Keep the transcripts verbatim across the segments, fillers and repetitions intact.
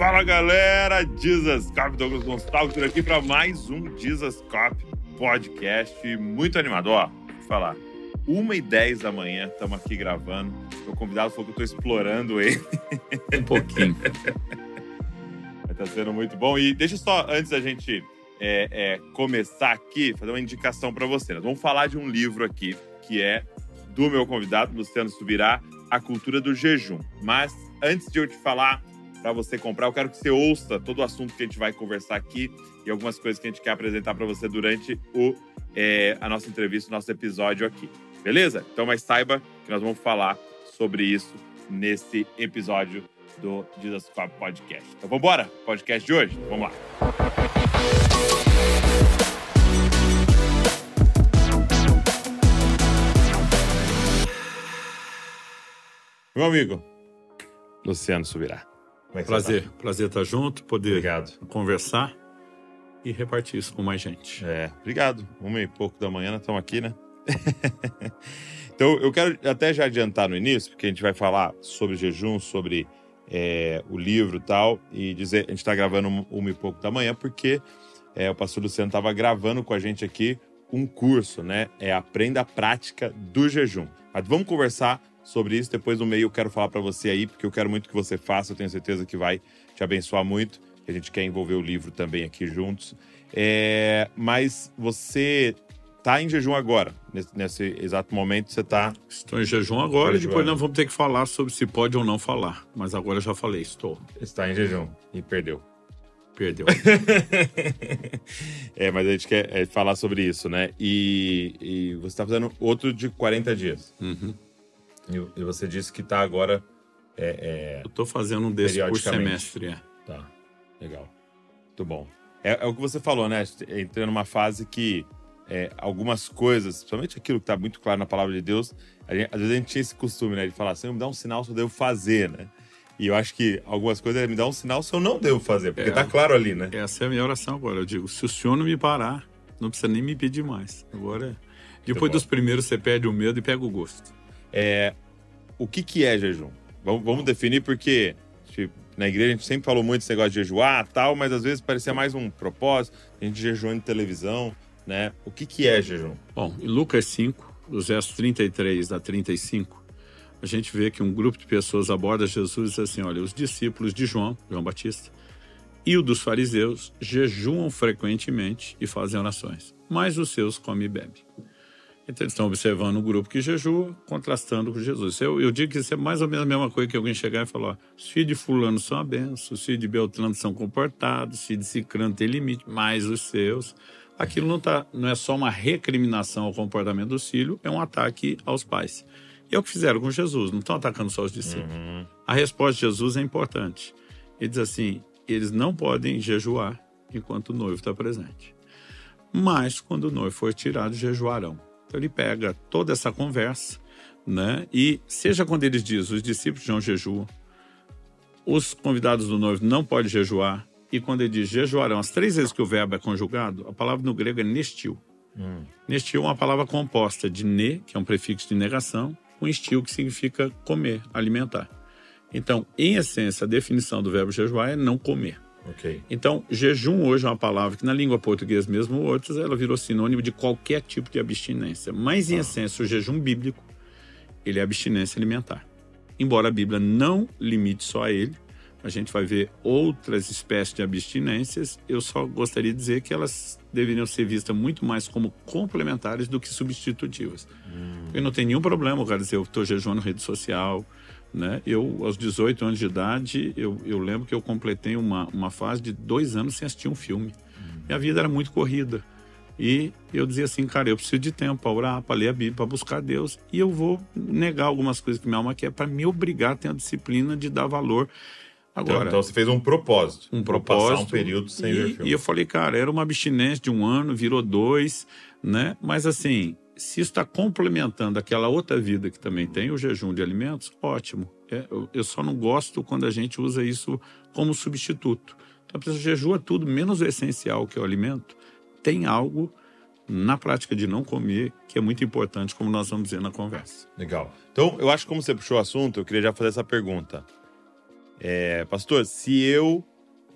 Fala galera, JesusCopy, Douglas Gonçalves por aqui para mais um JesusCopy Podcast, muito animado, ó, vou falar, uma e dez da manhã, estamos aqui gravando, meu convidado falou que eu estou explorando ele. Um pouquinho. Mas tá sendo muito bom e deixa só, antes da gente é, é, começar aqui, fazer uma indicação para você, nós vamos falar de um livro aqui, que é do meu convidado, Luciano Subirá, A Cultura do Jejum, mas antes de eu te falar para você comprar, eu quero que você ouça todo o assunto que a gente vai conversar aqui e algumas coisas que a gente quer apresentar para você durante o, é, a nossa entrevista, o nosso episódio aqui, beleza? Então, mas saiba que nós vamos falar sobre isso nesse episódio do JesusCopy Podcast. Então, vamos embora? Podcast de hoje? Vamos lá! Meu amigo, Luciano Subirá. É prazer, tá? Prazer estar junto, poder obrigado. Conversar e repartir isso com mais gente. É, obrigado. Uma e pouco da manhã, nós estamos aqui, né? Então, eu quero até já adiantar no início, porque a gente vai falar sobre jejum, sobre é, o livro e tal, e dizer, a gente está gravando uma e pouco da manhã, porque é, o pastor Luciano estava gravando com a gente aqui um curso, né? É Aprenda a Prática do Jejum. Mas vamos conversar sobre isso, depois no meio eu quero falar para você aí, porque eu quero muito que você faça, eu tenho certeza que vai te abençoar muito, a gente quer envolver o livro também aqui juntos, é, mas você tá em jejum agora, nesse, nesse exato momento você tá... Estou em jejum agora, e depois nós vamos ter que falar sobre se pode ou não falar, mas agora eu já falei, estou. Está em jejum e perdeu. Perdeu. É, mas a gente quer falar sobre isso, né, e, e você tá fazendo outro de quarenta dias. Uhum. E você disse que está agora... É, é, eu tô fazendo um desse por semestre, é. Tá, legal. Muito bom. É, é o que você falou, né? Entrando numa fase que é, algumas coisas, principalmente aquilo que está muito claro na Palavra de Deus, a gente, às vezes a gente tinha esse costume, né? De falar assim, me dá um sinal se eu devo fazer, né? E eu acho que algumas coisas, me dá um sinal se eu não devo fazer, porque é, tá claro ali, né? Essa é a minha oração agora. Eu digo, se o Senhor não me parar, não precisa nem me pedir mais. Agora, depois dos primeiros, você perde o medo e pega o gosto. É, o que que é jejum? Vamos, vamos definir, porque tipo, na igreja a gente sempre falou muito desse negócio de jejuar e tal, mas às vezes parecia mais um propósito, a gente jejuou em televisão, né? O que que é jejum? Bom, em Lucas cinco, dos versos trinta e três a trinta e cinco, a gente vê que um grupo de pessoas aborda Jesus e diz assim, olha, os discípulos de João, João Batista, e o dos fariseus jejuam frequentemente e fazem orações, mas os seus comem e bebem. Então, eles estão observando o grupo que jejua, contrastando com Jesus. Eu, eu digo que isso é mais ou menos a mesma coisa que alguém chegar e falar, os filhos de fulano são a benção, os filhos de Beltrano são comportados, os filhos de Cicrano têm limite, mas os seus. Aquilo não, tá, não é só uma recriminação ao comportamento dos filhos, é um ataque aos pais. E é o que fizeram com Jesus, não estão atacando só os discípulos. Uhum. A resposta de Jesus é importante. Ele diz assim, eles não podem jejuar enquanto o noivo está presente. Mas, quando o noivo for tirado, jejuarão. Então ele pega toda essa conversa, né? E seja quando eles dizem, os discípulos não jejuam, os convidados do noivo não podem jejuar, e quando ele diz jejuarão, as três vezes que o verbo é conjugado, a palavra no grego é nestiu. Hum. Nestiu é uma palavra composta de ne, que é um prefixo de negação, com estiu, que significa comer, alimentar. Então, em essência, a definição do verbo jejuar é não comer. Okay. Então, jejum hoje é uma palavra que na língua portuguesa mesmo, outras, ela virou sinônimo de qualquer tipo de abstinência. Mas, em ah. essência, o jejum bíblico, ele é abstinência alimentar. Embora a Bíblia não limite só a ele, a gente vai ver outras espécies de abstinências, eu só gostaria de dizer que elas deveriam ser vistas muito mais como complementares do que substitutivas. Hum. Porque não tem nenhum problema, cara, dizer, eu estou jejuando na rede social... Né? Eu, aos dezoito anos de idade, eu, eu lembro que eu completei uma, uma fase de dois anos sem assistir um filme. Uhum. Minha vida era muito corrida. E eu dizia assim, cara, eu preciso de tempo para orar, para ler a Bíblia, para buscar Deus. E eu vou negar algumas coisas que minha alma quer para me obrigar a ter a disciplina de dar valor. Agora, então, então você fez um propósito. Um propósito. Passar um período sem e, ver filme. E eu falei, cara, era uma abstinência de um ano, virou dois, né? Mas assim... Se isso está complementando aquela outra vida que também tem, o jejum de alimentos, ótimo. É, eu, eu só não gosto quando a gente usa isso como substituto. Então, a pessoa jejua tudo, menos o essencial, que é o alimento. Tem algo na prática de não comer que é muito importante, como nós vamos dizer na conversa. Legal. Então, eu acho que como você puxou o assunto, eu queria já fazer essa pergunta. É, pastor, se eu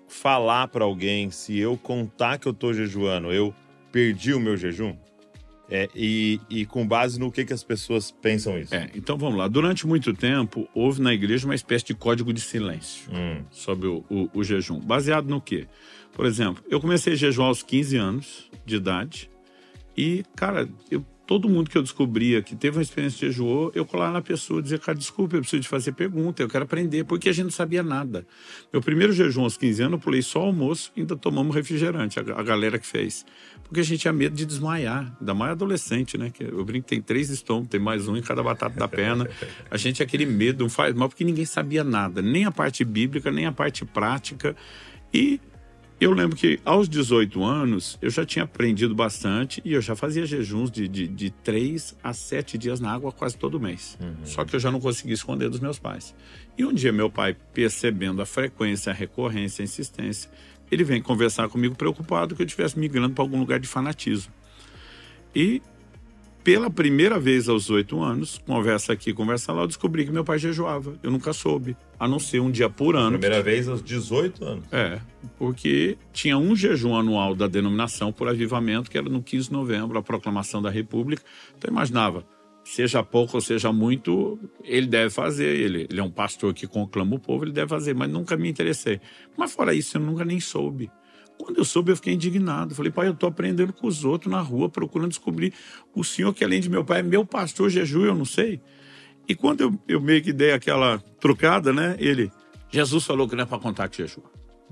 falar para alguém, se eu contar que eu tô jejuando, eu perdi o meu jejum? É, e, e com base no que, que as pessoas pensam isso? É, então vamos lá. Durante muito tempo, houve na igreja uma espécie de código de silêncio hum. sobre o, o, o jejum. Baseado no quê? Por exemplo, eu comecei a jejuar aos quinze anos de idade e, cara, eu, todo mundo que eu descobria que teve uma experiência de jejum, eu colava na pessoa e dizia, cara, desculpa, eu preciso de fazer pergunta, eu quero aprender, porque a gente não sabia nada. Meu primeiro jejum aos quinze anos, eu pulei só almoço e ainda tomamos refrigerante, a, a galera que fez. Porque a gente tinha medo de desmaiar, ainda mais adolescente, né? Eu brinco que tem três estômagos, tem mais um em cada batata da perna. A gente tinha aquele medo, não faz mal, porque ninguém sabia nada, nem a parte bíblica, nem a parte prática. E eu lembro que aos dezoito anos eu já tinha aprendido bastante e eu já fazia jejuns de, de, de três a sete dias na água quase todo mês. Uhum. Só que eu já não conseguia esconder dos meus pais. E um dia meu pai, percebendo a frequência, a recorrência, a insistência, ele vem conversar comigo preocupado que eu estivesse migrando para algum lugar de fanatismo. E pela primeira vez aos oito anos, conversa aqui, conversa lá, eu descobri que meu pai jejuava. Eu nunca soube, a não ser um dia por ano. Primeira vez aos dezoito anos? É, porque tinha um jejum anual da denominação por avivamento, que era no quinze de novembro, a proclamação da República. Então eu imaginava, seja pouco ou seja muito, ele deve fazer. Ele, ele é um pastor que conclama o povo, ele deve fazer, mas nunca me interessei. Mas fora isso, eu nunca nem soube. Quando eu soube, eu fiquei indignado. Falei, pai, eu tô aprendendo com os outros na rua, procurando descobrir o senhor que, além de meu pai, é meu pastor, jejum, eu não sei. E quando eu, eu meio que dei aquela trucada, né? Ele, Jesus falou que não é pra contar que jejua.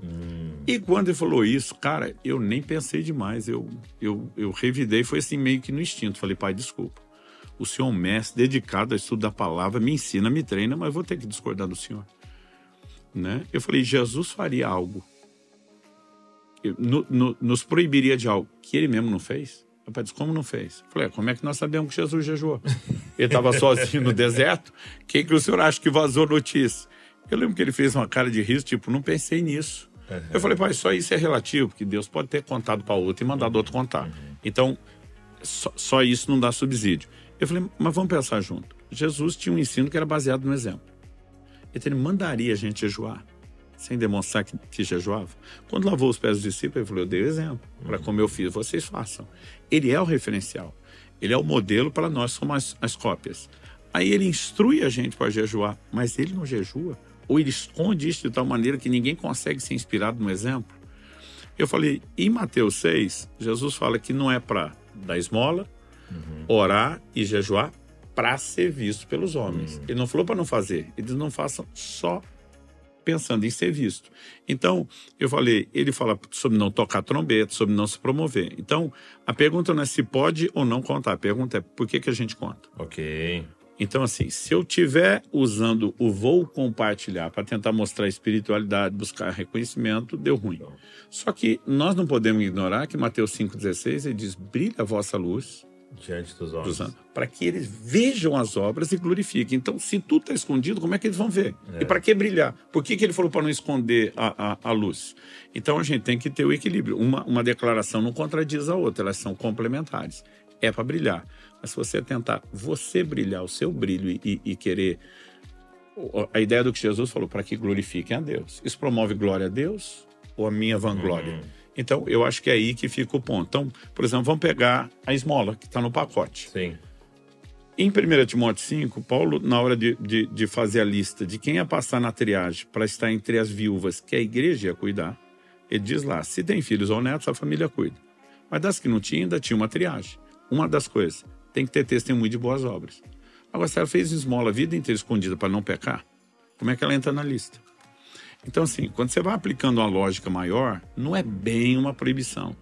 Hum. E quando ele falou isso, cara, eu nem pensei demais. Eu, eu, eu revidei, foi assim, meio que no instinto. Falei, pai, desculpa. O senhor é um mestre dedicado a estudar a palavra, me ensina, me treina, mas vou ter que discordar do senhor. Né? Eu falei, Jesus faria algo. No, no, nos proibiria de algo que ele mesmo não fez? Meu pai disse, como não fez? Eu falei, como é que nós sabemos que Jesus jejuou? Ele estava sozinho no deserto? Quem que o senhor acha que vazou notícia? Eu lembro que ele fez uma cara de riso, tipo, não pensei nisso. Uhum. Eu falei, pai, só isso é relativo, porque Deus pode ter contado para outro e mandado outro contar. Uhum. Então, só, só isso não dá subsídio. Eu falei, mas vamos pensar junto. Jesus tinha um ensino que era baseado no exemplo. Então ele mandaria a gente jejuar sem demonstrar que, que jejuava. Quando lavou os pés dos discípulos, ele falou, eu dei o exemplo, para como eu fiz, vocês façam. Ele é o referencial, ele é o modelo para nós, somos as, as cópias. Aí ele instrui a gente para jejuar, mas ele não jejua, ou ele esconde isso de tal maneira que ninguém consegue ser inspirado no exemplo. Eu falei, em Mateus seis, Jesus fala que não é para dar esmola, uhum. orar e jejuar para ser visto pelos homens. Uhum. Ele não falou para não fazer, eles não façam só pensando em ser visto. Então, eu falei, ele fala sobre não tocar trombeta, sobre não se promover. Então, a pergunta não é se pode ou não contar, a pergunta é por que que a gente conta. Ok. Então, assim, se eu estiver usando o vou compartilhar para tentar mostrar espiritualidade, buscar reconhecimento, deu ruim. Só que nós não podemos ignorar que Mateus cinco dezesseis, ele diz, brilha a vossa luz diante dos homens, para que eles vejam as obras e glorifiquem. Então, se tudo está escondido, como é que eles vão ver? É. E para que brilhar? Por que que ele falou para não esconder a, a, a luz? Então, a gente tem que ter o equilíbrio. Uma, uma declaração não contradiz a outra, elas são complementares. É para brilhar. Mas se você tentar você brilhar, o seu brilho e, e, e querer... A ideia do que Jesus falou, para que glorifiquem a Deus. Isso promove glória a Deus ou a minha vanglória? Uhum. Então, eu acho que é aí que fica o ponto. Então, por exemplo, vamos pegar a esmola, que está no pacote. Sim. Em primeiro Timóteo cinco, Paulo, na hora de, de, de fazer a lista de quem ia passar na triagem para estar entre as viúvas que a igreja ia cuidar, ele diz lá, se tem filhos ou netos, a família cuida. Mas das que não tinha, ainda tinha uma triagem. Uma das coisas, tem que ter testemunho de boas obras. Agora, se ela fez esmola a vida inteira escondida para não pecar, como é que ela entra na lista? Então, assim, quando você vai aplicando uma lógica maior, não é bem uma proibição.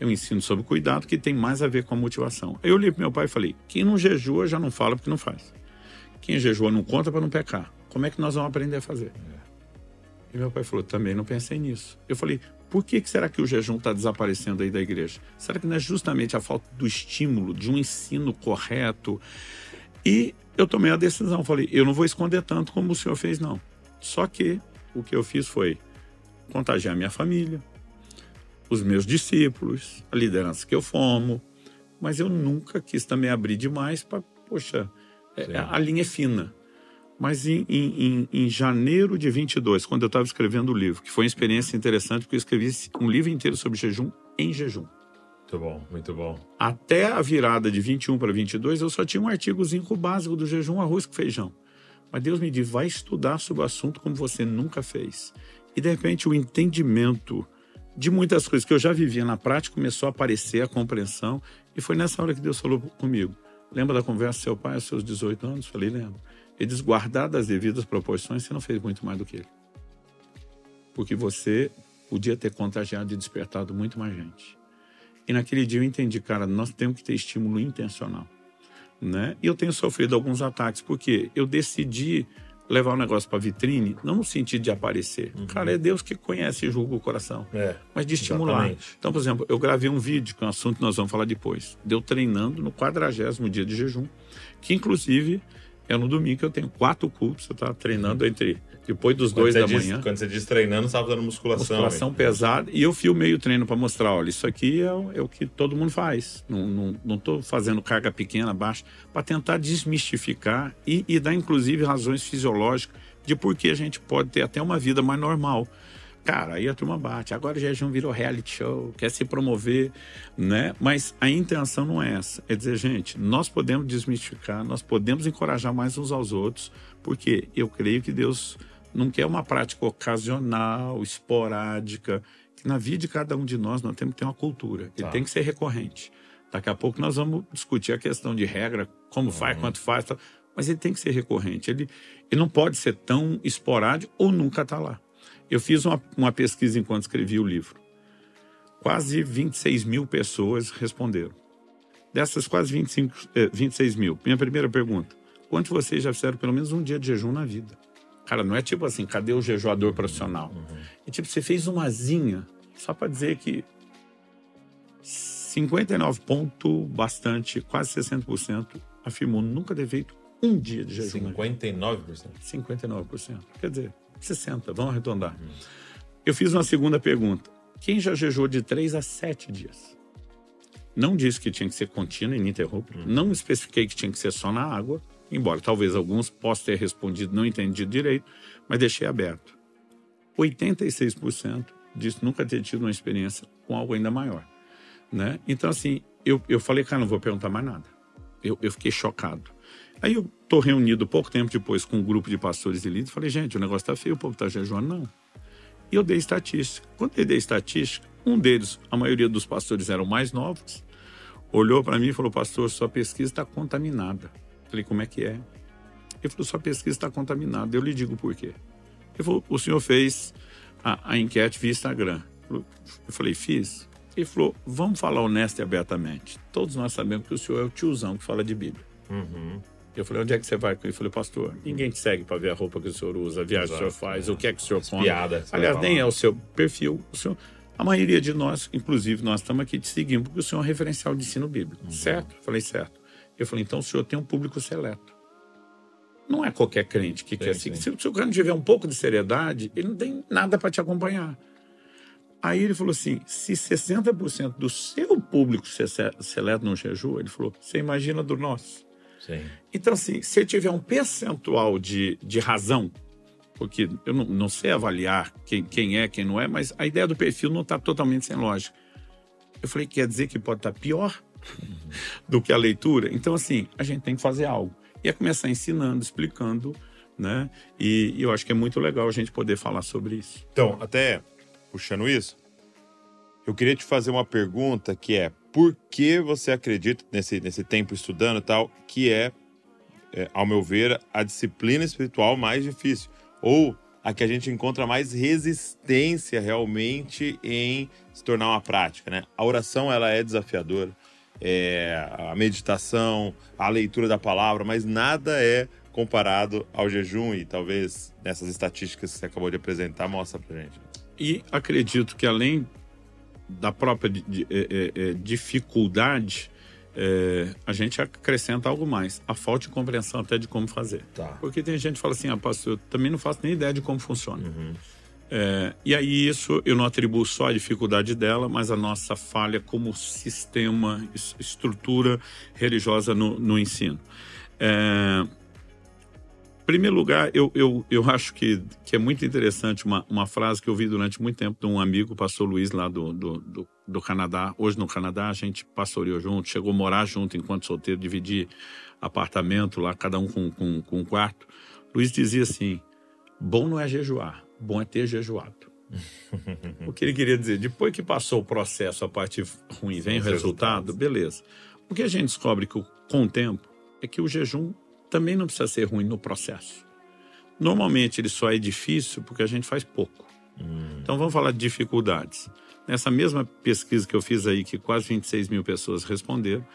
Eu ensino sobre cuidado, que tem mais a ver com a motivação. Aí eu olhei para meu pai e falei, quem não jejua já não fala porque não faz. Quem jejua não conta para não pecar. Como é que nós vamos aprender a fazer? E meu pai falou, também não pensei nisso. Eu falei, por que será que o jejum está desaparecendo aí da igreja? Será que não é justamente a falta do estímulo, de um ensino correto? E eu tomei a decisão, falei, eu não vou esconder tanto como o senhor fez, não. Só que o que eu fiz foi contagiar a minha família, os meus discípulos, a liderança que eu formo, mas eu nunca quis também abrir demais para, poxa, é, a linha é fina. Mas em, em, em, em janeiro de vinte e dois, quando eu estava escrevendo o livro, que foi uma experiência interessante, porque eu escrevi um livro inteiro sobre jejum em jejum. Muito bom, muito bom. Até a virada de vinte e um para vinte e dois, eu só tinha um artigozinho básico do jejum, arroz com feijão. Mas Deus me disse, vai estudar sobre o assunto como você nunca fez. E de repente o entendimento de muitas coisas que eu já vivia na prática começou a aparecer, a compreensão. E foi nessa hora que Deus falou comigo. Lembra da conversa do seu pai aos seus dezoito anos? Falei, lembro. Ele diz, guardado as devidas proporções, você não fez muito mais do que ele. Porque você podia ter contagiado e despertado muito mais gente. E naquele dia eu entendi, cara, nós temos que ter estímulo intencional. Né? E eu tenho sofrido alguns ataques, porque eu decidi levar o negócio para vitrine, não no sentido de aparecer. Uhum. Cara, é Deus que conhece e julga o coração. É, mas de estimular. Exatamente. Então, por exemplo, eu gravei um vídeo, que é um assunto que nós vamos falar depois. Deu treinando no quadragésimo dia de jejum, que inclusive... É no domingo que eu tenho quatro cultos, eu estava treinando uhum. entre depois dos quando dois da diz, manhã. Quando você diz treinando, você estava dando musculação. Musculação aí. Pesada. E eu filmei o treino para mostrar, olha, isso aqui é o, é o que todo mundo faz. Não estou fazendo carga pequena, baixa, para tentar desmistificar e, e dar, inclusive, razões fisiológicas de por que a gente pode ter até uma vida mais normal. Cara, aí a turma bate. Agora o jejum virou reality show, quer se promover, né? Mas a intenção não é essa. É dizer, gente, nós podemos desmistificar, nós podemos encorajar mais uns aos outros, porque eu creio que Deus não quer uma prática ocasional, esporádica. Que na vida de cada um de nós, nós temos que ter uma cultura. Ele tá. tem que ser recorrente. Daqui a pouco nós vamos discutir a questão de regra, como uhum. faz, quanto faz, tal. Mas ele tem que ser recorrente. Ele, ele não pode ser tão esporádico ou nunca tá lá. Eu fiz uma, uma pesquisa enquanto escrevi o livro. Quase vinte e seis mil pessoas responderam. Dessas quase vinte e cinco, eh, vinte e seis mil, minha primeira pergunta, quantos de vocês já fizeram pelo menos um dia de jejum na vida? Cara, não é tipo assim, cadê o jejuador profissional? Uhum. É tipo, você fez umazinha, só para dizer que cinquenta e nove ponto bastante, quase sessenta por cento, afirmou nunca ter feito um dia de jejum. cinquenta e nove por cento? cinquenta e nove por cento. Quer dizer... sessenta, vamos arredondar. Hum. Eu fiz uma segunda pergunta. Quem já jejuou de três a sete dias? Não disse que tinha que ser contínuo e ininterrupto. Hum. Não especifiquei que tinha que ser só na água, embora talvez alguns possam ter respondido, não entendido direito, mas deixei aberto. oitenta e seis por cento disse nunca ter tido uma experiência com algo ainda maior. Né? Então, assim, eu, eu falei, cara, não vou perguntar mais nada. Eu, eu fiquei chocado. Aí eu estou reunido pouco tempo depois com um grupo de pastores e líderes e falei, gente, o negócio está feio, o povo está jejuando, não. E eu dei estatística. Quando eu dei estatística, um deles, a maioria dos pastores eram mais novos, olhou para mim e falou, pastor, sua pesquisa está contaminada. Eu falei, como é que é? Ele falou, sua pesquisa está contaminada. Eu lhe digo por quê. Ele falou, o senhor fez a, a enquete via Instagram. Eu falei, fiz. Ele falou, vamos falar honesto e abertamente. Todos nós sabemos que o senhor é o tiozão que fala de Bíblia. Uhum. Eu falei, onde é que você vai? Eu falei, pastor, ninguém te segue para ver a roupa que o senhor usa, a viagem Exato, que o senhor faz, é. o que é que o senhor come. Piada, aliás, nem é o seu perfil. O senhor, a maioria de nós, inclusive, nós estamos aqui te seguindo, porque o senhor é um referencial de ensino bíblico. Uhum. Certo? Eu falei, certo. Eu falei, então o senhor tem um público seleto. Não é qualquer crente que sim, quer seguir. Se o senhor não tiver um pouco de seriedade, ele não tem nada para te acompanhar. Aí ele falou assim, se sessenta por cento do seu público seleto não jejua, ele falou, você imagina do nosso. Sim. Então, assim, se eu tiver um percentual de, de razão, porque eu não, não sei avaliar quem, quem é, quem não é, mas a ideia do perfil não está totalmente sem lógica. Eu falei, quer dizer que pode estar tá pior uhum. do que a leitura? Então, assim, a gente tem que fazer algo. E é começar ensinando, explicando, né? E, e eu acho que é muito legal a gente poder falar sobre isso. Então, até puxando isso, eu queria te fazer uma pergunta que é, por que você acredita, nesse, nesse tempo estudando e tal, que é, é, ao meu ver, a disciplina espiritual mais difícil? Ou a que a gente encontra mais resistência realmente em se tornar uma prática, né? A oração, ela é desafiadora. É, a meditação, a leitura da palavra, mas nada é comparado ao jejum. E talvez nessas estatísticas que você acabou de apresentar, mostra pra gente. E acredito que além... da própria é, é, dificuldade, é, a gente acrescenta algo mais. A falta de compreensão até de como fazer. Tá. Porque tem gente que fala assim, ah, pastor, eu também não faço nem ideia de como funciona. Uhum. É, e aí isso eu não atribuo só a dificuldade dela, mas a nossa falha como sistema, estrutura religiosa no, no ensino. É, primeiro lugar, eu, eu, eu acho que, que é muito interessante uma, uma frase que eu vi durante muito tempo de um amigo, o pastor Luiz, lá do, do, do, do Canadá. Hoje no Canadá a gente pastoreou junto, chegou a morar junto enquanto solteiro, dividir apartamento lá, cada um com, com, com um quarto. Luiz dizia assim, bom não é jejuar, bom é ter jejuado. O que ele queria dizer, depois que passou o processo, a parte ruim, vem o resultado, beleza. O que a gente descobre que, com o tempo é que o jejum também não precisa ser ruim no processo. Normalmente ele só é difícil porque a gente faz pouco. Hum. Então vamos falar de dificuldades. Nessa mesma pesquisa que eu fiz aí, que quase vinte e seis mil pessoas responderam,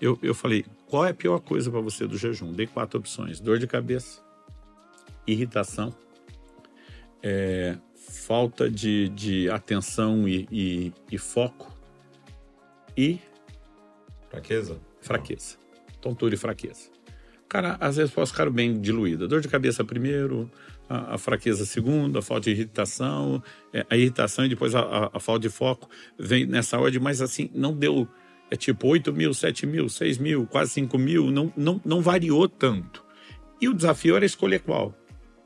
eu, eu falei, qual é a pior coisa para você do jejum? Dei quatro opções. Dor de cabeça, irritação, é, falta de, de atenção e, e, e foco e... Fraqueza? Fraqueza. Tontura e fraqueza. Cara, as respostas ficaram bem diluídas. Dor de cabeça primeiro, a, a fraqueza segundo, a falta de irritação, é, a irritação e depois a, a, a falta de foco vem nessa ordem, mas assim, não deu, é tipo oito mil, sete mil, seis mil, quase cinco mil, não, não, não variou tanto. E o desafio era escolher qual,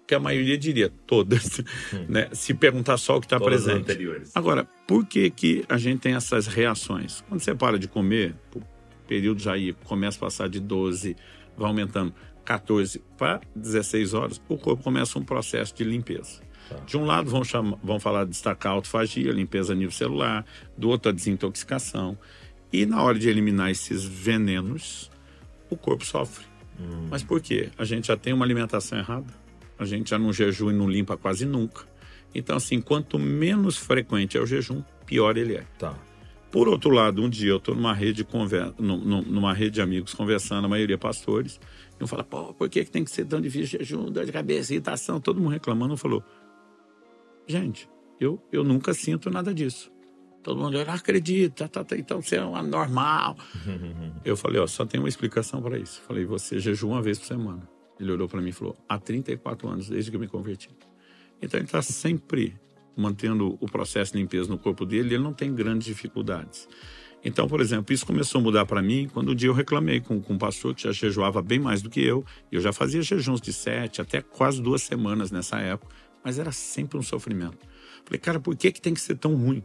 que a maioria diria todas, hum. né? Se perguntar só o que está presente. Anteriores. Agora, por que, que a gente tem essas reações? Quando você para de comer, por períodos aí, começa a passar de doze... vai aumentando quatorze para dezesseis horas, o corpo começa um processo de limpeza. Tá. De um lado vão, chamar, vão falar de destacar a autofagia, limpeza a nível celular, do outro a desintoxicação. E na hora de eliminar esses venenos, o corpo sofre. Hum. Mas por quê? A gente já tem uma alimentação errada, a gente já não jejua e não limpa quase nunca. Então assim, quanto menos frequente é o jejum, pior ele é. Tá. Por outro lado, um dia eu estou numa, conver... numa rede de amigos conversando, a maioria pastores, e um fala, pô, por que, que tem que ser tão difícil jejum, dor de cabeça, irritação, todo mundo reclamando, falou, gente, eu, eu nunca sinto nada disso. Todo mundo, ah, acredita, tá, tá, então você é um anormal. Eu falei, ó, só tem uma explicação para isso. Falei, você jejua uma vez por semana. Ele olhou para mim e falou, há trinta e quatro anos, desde que eu me converti. Então ele está sempre... mantendo o processo de limpeza no corpo dele, ele não tem grandes dificuldades. Então, por exemplo, isso começou a mudar para mim quando um dia eu reclamei com, com um pastor que já jejuava bem mais do que eu, e eu já fazia jejuns de sete até quase duas semanas nessa época, mas era sempre um sofrimento. Falei, cara, por que, que tem que ser tão ruim?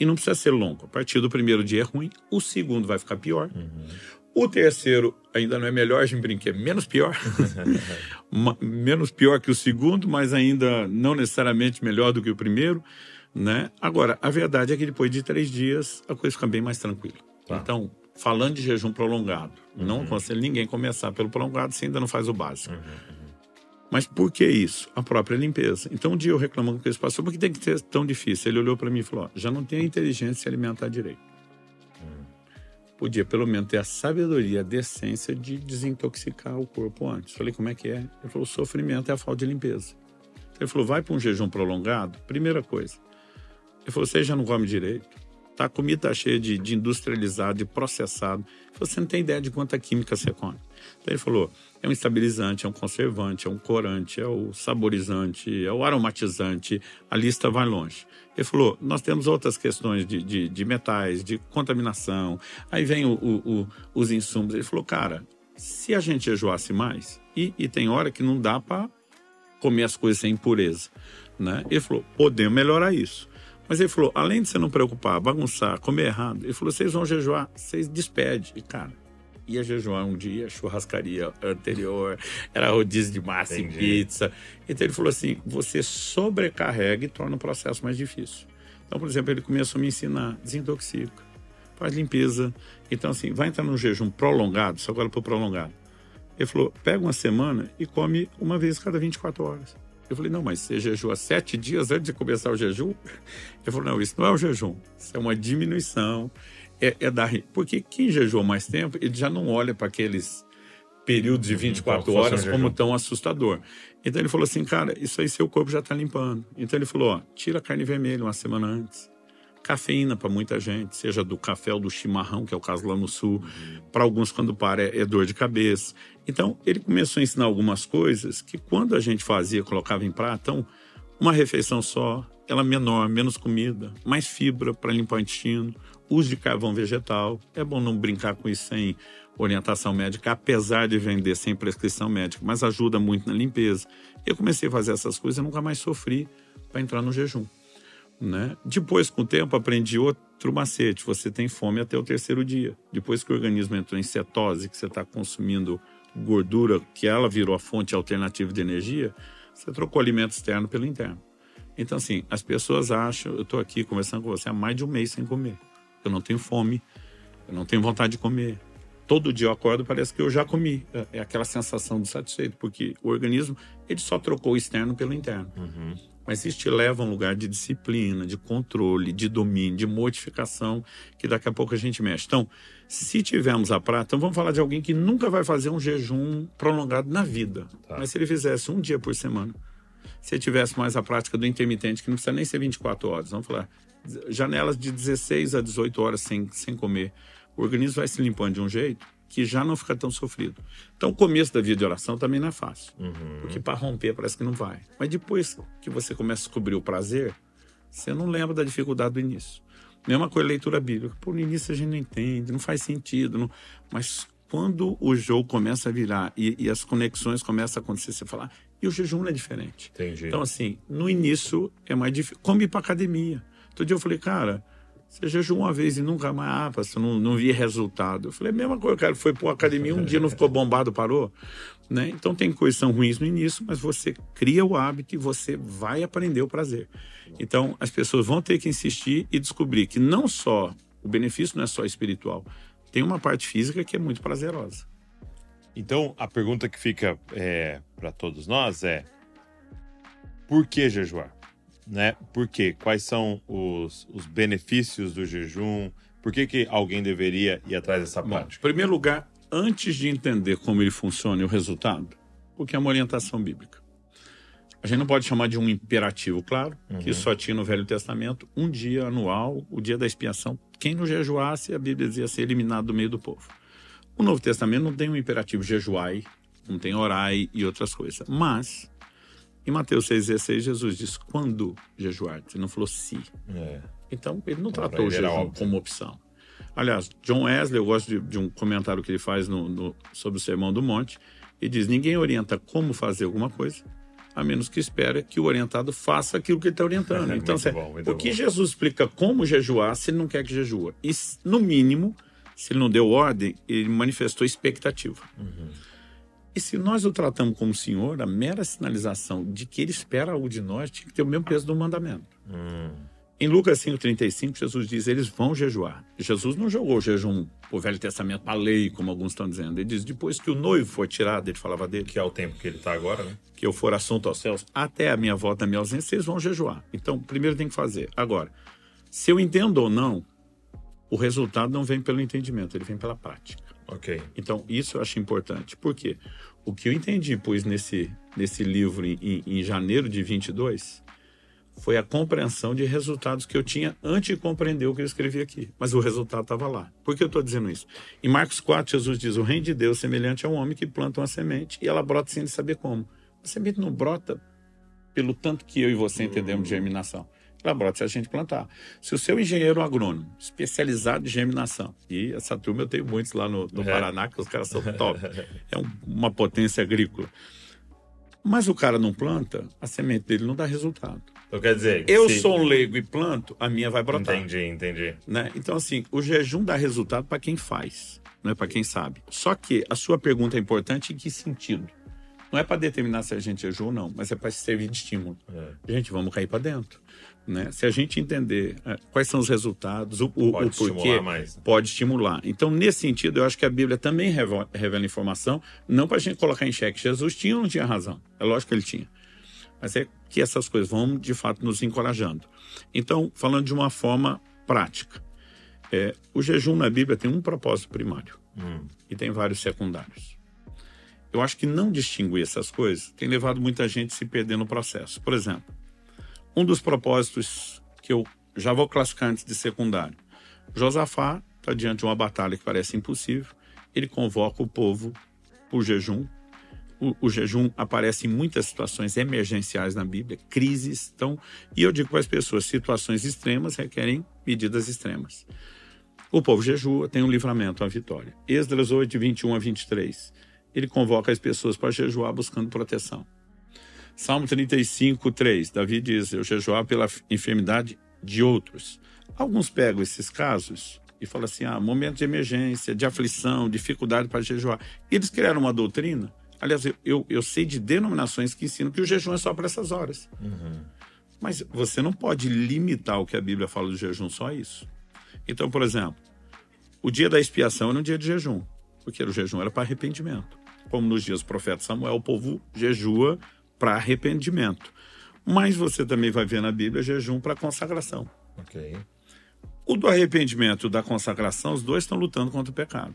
E não precisa ser longo. A partir do primeiro dia é ruim, o segundo vai ficar pior, uhum. O terceiro ainda não é melhor, a gente brinca, é menos pior. Menos pior que o segundo, mas ainda não necessariamente melhor do que o primeiro, né? Agora, a verdade é que depois de três dias, a coisa fica bem mais tranquila. Tá. Então, falando de jejum prolongado, uhum. Não aconselho ninguém começar pelo prolongado se ainda não faz o básico. Uhum. Mas por que isso? A própria limpeza. Então, um dia eu reclamando com esse pastor, por que tem que ser tão difícil? Ele olhou para mim e falou, já não tem a inteligência de se alimentar direito. Podia pelo menos ter a sabedoria, a decência de desintoxicar o corpo antes. Falei, como é que é? Ele falou, o sofrimento é a falta de limpeza. Ele falou, vai para um jejum prolongado? Primeira coisa. Ele falou, você já não come direito? Tá, a comida tá cheia de, de industrializado, de processado. Ele falou, você não tem ideia de quanta química você come. Então ele falou, é um estabilizante, é um conservante, é um corante, é o saborizante, é o aromatizante. A lista vai longe. Ele falou, nós temos outras questões de, de, de metais, de contaminação. Aí vem o, o, o, os insumos. Ele falou, cara, se a gente jejuasse mais, e, e tem hora que não dá para comer as coisas sem impureza, né? Ele falou, podemos melhorar isso. Mas ele falou, além de você não preocupar, bagunçar, comer errado, ele falou, vocês vão jejuar, vocês despedem. E cara, ia jejuar um dia, churrascaria anterior, era rodízio de massa e pizza. Então ele falou assim, você sobrecarrega e torna o processo mais difícil. Então, por exemplo, ele começou a me ensinar, desintoxica, faz limpeza. Então assim, vai entrar num jejum prolongado, só agora pro prolongado. Ele falou, pega uma semana e come uma vez cada vinte e quatro horas. Eu falei, não, mas você jejua sete dias antes de começar o jejum? Ele falou, não, isso não é um jejum, isso é uma diminuição. É, é dar... Porque quem jejua mais tempo, ele já não olha para aqueles períodos de vinte e quatro então, horas como tão assustador. Então ele falou assim, cara, isso aí seu corpo já está limpando. Então ele falou, ó, tira a carne vermelha uma semana antes. Cafeína para muita gente, seja do café ou do chimarrão, que é o caso lá no sul. Para alguns, quando para, é, é dor de cabeça. Então, ele começou a ensinar algumas coisas que quando a gente fazia, colocava em prato, então, uma refeição só, ela menor, menos comida, mais fibra para limpar o intestino, uso de carvão vegetal. É bom não brincar com isso sem orientação médica, apesar de vender sem prescrição médica, mas ajuda muito na limpeza. Eu comecei a fazer essas coisas e nunca mais sofri para entrar no jejum, né? Depois, com o tempo, aprendi outro macete. Você tem fome até o terceiro dia. Depois que o organismo entrou em cetose, que você está consumindo gordura, que ela virou a fonte alternativa de energia, você trocou alimento externo pelo interno. Então, assim, as pessoas acham... Eu estou aqui conversando com você há mais de um mês sem comer. Eu não tenho fome, eu não tenho vontade de comer. Todo dia eu acordo, parece que eu já comi. É aquela sensação de satisfeito, porque o organismo, ele só trocou o externo pelo interno. Uhum. Mas isso te leva a um lugar de disciplina, de controle, de domínio, de modificação, que daqui a pouco a gente mexe. Então, se tivermos a prática, então vamos falar de alguém que nunca vai fazer um jejum prolongado na vida. Tá. Mas se ele fizesse um dia por semana, se ele tivesse mais a prática do intermitente, que não precisa nem ser vinte e quatro horas, vamos falar, janelas de dezesseis a dezoito horas sem, sem comer, o organismo vai se limpando de um jeito que já não fica tão sofrido. Então, o começo da vida de oração também não é fácil. Uhum. Porque para romper parece que não vai. Mas depois que você começa a descobrir o prazer, você não lembra da dificuldade do início. Mesma coisa leitura bíblica. Pô, no início a gente não entende, não faz sentido. Não... Mas quando o jogo começa a virar e, e as conexões começam a acontecer, você fala, e o jejum não é diferente. Entendi. Então, assim, no início é mais difícil. Como ir para academia. Todo dia eu falei, cara... Você jejum uma vez e nunca mais, ah, pastor, não, não vi resultado. Eu falei, a mesma coisa, cara, foi para a academia, um dia não ficou bombado, parou. Né? Então tem coisas que são ruins no início, mas você cria o hábito e você vai aprender o prazer. Então as pessoas vão ter que insistir e descobrir que não só, o benefício não é só espiritual, tem uma parte física que é muito prazerosa. Então a pergunta que fica é, para todos nós é, por que jejuar? Né? Por quê? Quais são os, os benefícios do jejum? Por que, que alguém deveria ir atrás dessa prática? Bom, em primeiro lugar, antes de entender como ele funciona e o resultado, porque é uma orientação bíblica. A gente não pode chamar de um imperativo, claro, uhum. que só tinha no Velho Testamento um dia anual, o dia da expiação. Quem não jejuasse, a Bíblia dizia ser eliminado do meio do povo. O Novo Testamento não tem um imperativo jejuai, não tem orai e outras coisas, mas... Em Mateus seis dezesseis, Jesus diz, quando jejuar? Ele não falou se. É. Então, ele não então, tratou o jejum óbvio. Como opção. Aliás, John Wesley, eu gosto de, de um comentário que ele faz no, no, sobre o Sermão do Monte, ele diz, ninguém orienta como fazer alguma coisa, a menos que espere que o orientado faça aquilo que ele está orientando. É, então, o que Jesus explica como jejuar se ele não quer que jejua? E, no mínimo, se ele não deu ordem, ele manifestou expectativa. Uhum. E se nós o tratamos como Senhor, a mera sinalização de que Ele espera algo de nós tinha que ter o mesmo peso do mandamento. Hum. Em Lucas cinco trinta e cinco, Jesus diz, eles vão jejuar. Jesus não jogou o jejum, o Velho Testamento, para a lei, como alguns estão dizendo. Ele diz, depois que o noivo for tirado, ele falava dele. Que é o tempo que ele está agora, né? Que eu for assunto aos céus, até a minha volta, a minha ausência, vocês vão jejuar. Então, primeiro tem que fazer. Agora, se eu entendo ou não, o resultado não vem pelo entendimento, ele vem pela prática. Okay. Então, isso eu acho importante. Por quê? O que eu entendi, pois, nesse, nesse livro em, em janeiro de vinte e dois, foi a compreensão de resultados que eu tinha antes de compreender o que eu escrevi aqui. Mas o resultado estava lá. Por que eu estou dizendo isso? Em Marcos quatro, Jesus diz, o reino de Deus semelhante a um homem que planta uma semente e ela brota sem saber como. A semente não brota pelo tanto que eu e você entendemos de germinação. Laboratório se a gente plantar. Se o seu engenheiro agrônomo, especializado em germinação, e essa turma eu tenho muitos lá no, no é. Paraná, que os caras são top, é um, uma potência agrícola. Mas o cara não planta, a semente dele não dá resultado. Então quer dizer... Eu se... sou um leigo e planto, a minha vai brotar. Entendi, entendi. Né? Então assim, o jejum dá resultado para quem faz, não é para quem sabe. Só que a sua pergunta é importante em que sentido? Não é para determinar se a gente jejua ou não, mas é para servir de estímulo. É. Gente, vamos cair para dentro. Né? Se a gente entender é, quais são os resultados, o, o, pode o porquê, estimular mais. Pode estimular. Então, nesse sentido, eu acho que a Bíblia também revela, revela informação, não para a gente colocar em xeque. Jesus tinha ou não tinha razão? É lógico que ele tinha. Mas é que essas coisas vão, de fato, nos encorajando. Então, falando de uma forma prática, é, o jejum na Bíblia tem um propósito primário hum. e tem vários secundários. Eu acho que não distinguir essas coisas tem levado muita gente a se perder no processo. Por exemplo, um dos propósitos que eu já vou classificar antes de secundário. Josafá está diante de uma batalha que parece impossível. Ele convoca o povo por jejum. O, o jejum aparece em muitas situações emergenciais na Bíblia, crises. Então, e eu digo para as pessoas, situações extremas requerem medidas extremas. O povo jejua, tem um livramento, uma vitória. Esdras oito, vinte e um a vinte e três. Ele convoca as pessoas para jejuar buscando proteção. Salmo trinta e cinco, três. Davi diz, eu jejuar pela enfermidade de outros. Alguns pegam esses casos e falam assim, ah, momento de emergência, de aflição, dificuldade para jejuar. Eles criaram uma doutrina. Aliás, eu, eu, eu sei de denominações que ensinam que o jejum é só para essas horas. Uhum. Mas você não pode limitar o que a Bíblia fala do jejum só a isso. Então, por exemplo, o dia da expiação era um dia de jejum, porque o jejum era para arrependimento. Como nos dias do profeta Samuel, o povo jejua para arrependimento. Mas você também vai ver na Bíblia jejum para consagração. Okay. O do arrependimento e o da consagração, os dois estão lutando contra o pecado.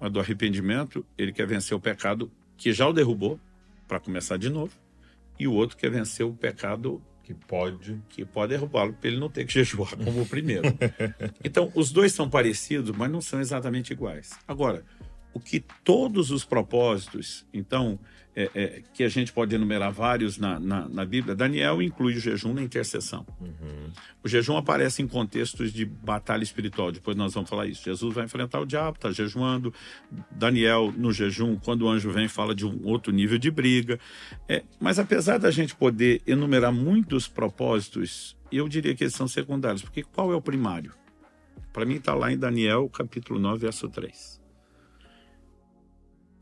Mas do arrependimento, ele quer vencer o pecado que já o derrubou, para começar de novo, e o outro quer vencer o pecado que pode, que pode derrubá-lo, para ele não ter que jejuar como o primeiro. Então, os dois são parecidos, mas não são exatamente iguais. Agora, o que todos os propósitos, então, é, é, que a gente pode enumerar vários na, na, na Bíblia, Daniel inclui o jejum na intercessão. Uhum. O jejum aparece em contextos de batalha espiritual, depois nós vamos falar isso. Jesus vai enfrentar o diabo, está jejuando. Daniel, no jejum, quando o anjo vem, fala de um outro nível de briga. É, mas apesar da gente poder enumerar muitos propósitos, eu diria que eles são secundários, porque qual é o primário? Para mim está lá em Daniel, capítulo nove, verso três.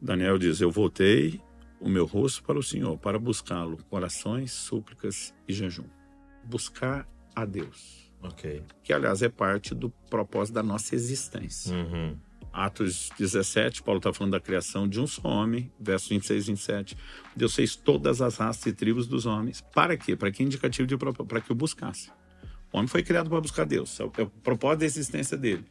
Daniel diz, eu voltei o meu rosto para o Senhor, para buscá-lo, com orações, súplicas e jejum. Buscar a Deus. Okay. Que, aliás, é parte do propósito da nossa existência. Uhum. Atos dezessete, Paulo está falando da criação de um só homem, versos vinte e seis e vinte e sete. Deus fez todas as raças e tribos dos homens. Para quê? Para que indicativo de propósito? Para que o buscasse. O homem foi criado para buscar Deus. É o propósito da existência dele.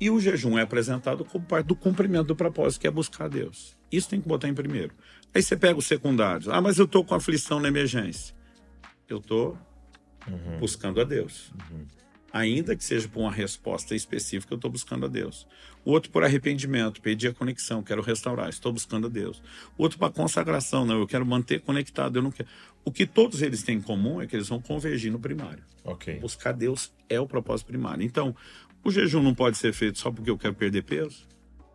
E o jejum é apresentado como parte do cumprimento do propósito, que é buscar Deus. Isso tem que botar em primeiro. Aí você pega os secundários. Ah, mas eu estou com aflição na emergência. Eu estou uhum. buscando a Deus. Uhum. Ainda que seja por uma resposta específica, eu estou buscando a Deus. O outro por arrependimento, perdi a conexão, quero restaurar, estou buscando a Deus. O outro para consagração, não, eu quero manter conectado, eu não quero... O que todos eles têm em comum é que eles vão convergir no primário. Okay. Buscar Deus é o propósito primário. Então, o jejum não pode ser feito só porque eu quero perder peso.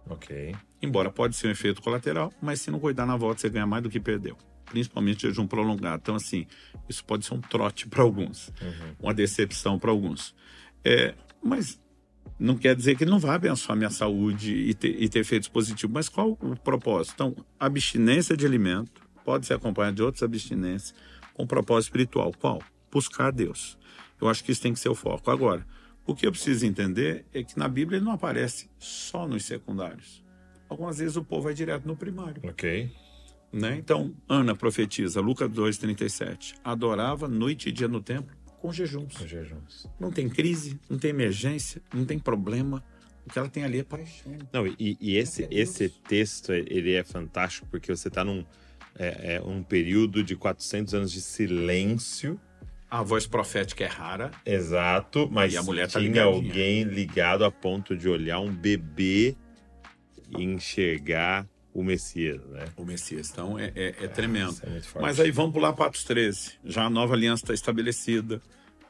Ok. Embora pode ser um efeito colateral, mas se não cuidar na volta, você ganha mais do que perdeu. Principalmente jejum prolongado. Então, assim, isso pode ser um trote para alguns. Uhum. Uma decepção para alguns. É, mas não quer dizer que ele não vá abençoar minha saúde e ter, e ter efeitos positivos. Mas qual o propósito? Então, abstinência de alimento pode ser acompanhada de outras abstinências com propósito espiritual. Qual? Buscar a Deus. Eu acho que isso tem que ser o foco. Agora, o que eu preciso entender é que na Bíblia ele não aparece só nos secundários. Algumas vezes o povo vai direto no primário. Ok. Né? Então, Ana profetiza, Lucas dois, trinta e sete. Adorava noite e dia no templo com jejuns. Com jejuns. Não tem crise, não tem emergência, não tem problema. O que ela tem ali é paixão. Não, e, e esse, esse texto ele é fantástico porque você está num é, é um período de quatrocentos anos de silêncio. A voz profética é rara. Exato, mas a mulher tinha tá alguém ligado a ponto de olhar um bebê e enxergar o Messias, né? O Messias, então é, é, é, é tremendo. É mas aí vamos pular para Atos treze. Já a nova aliança está estabelecida,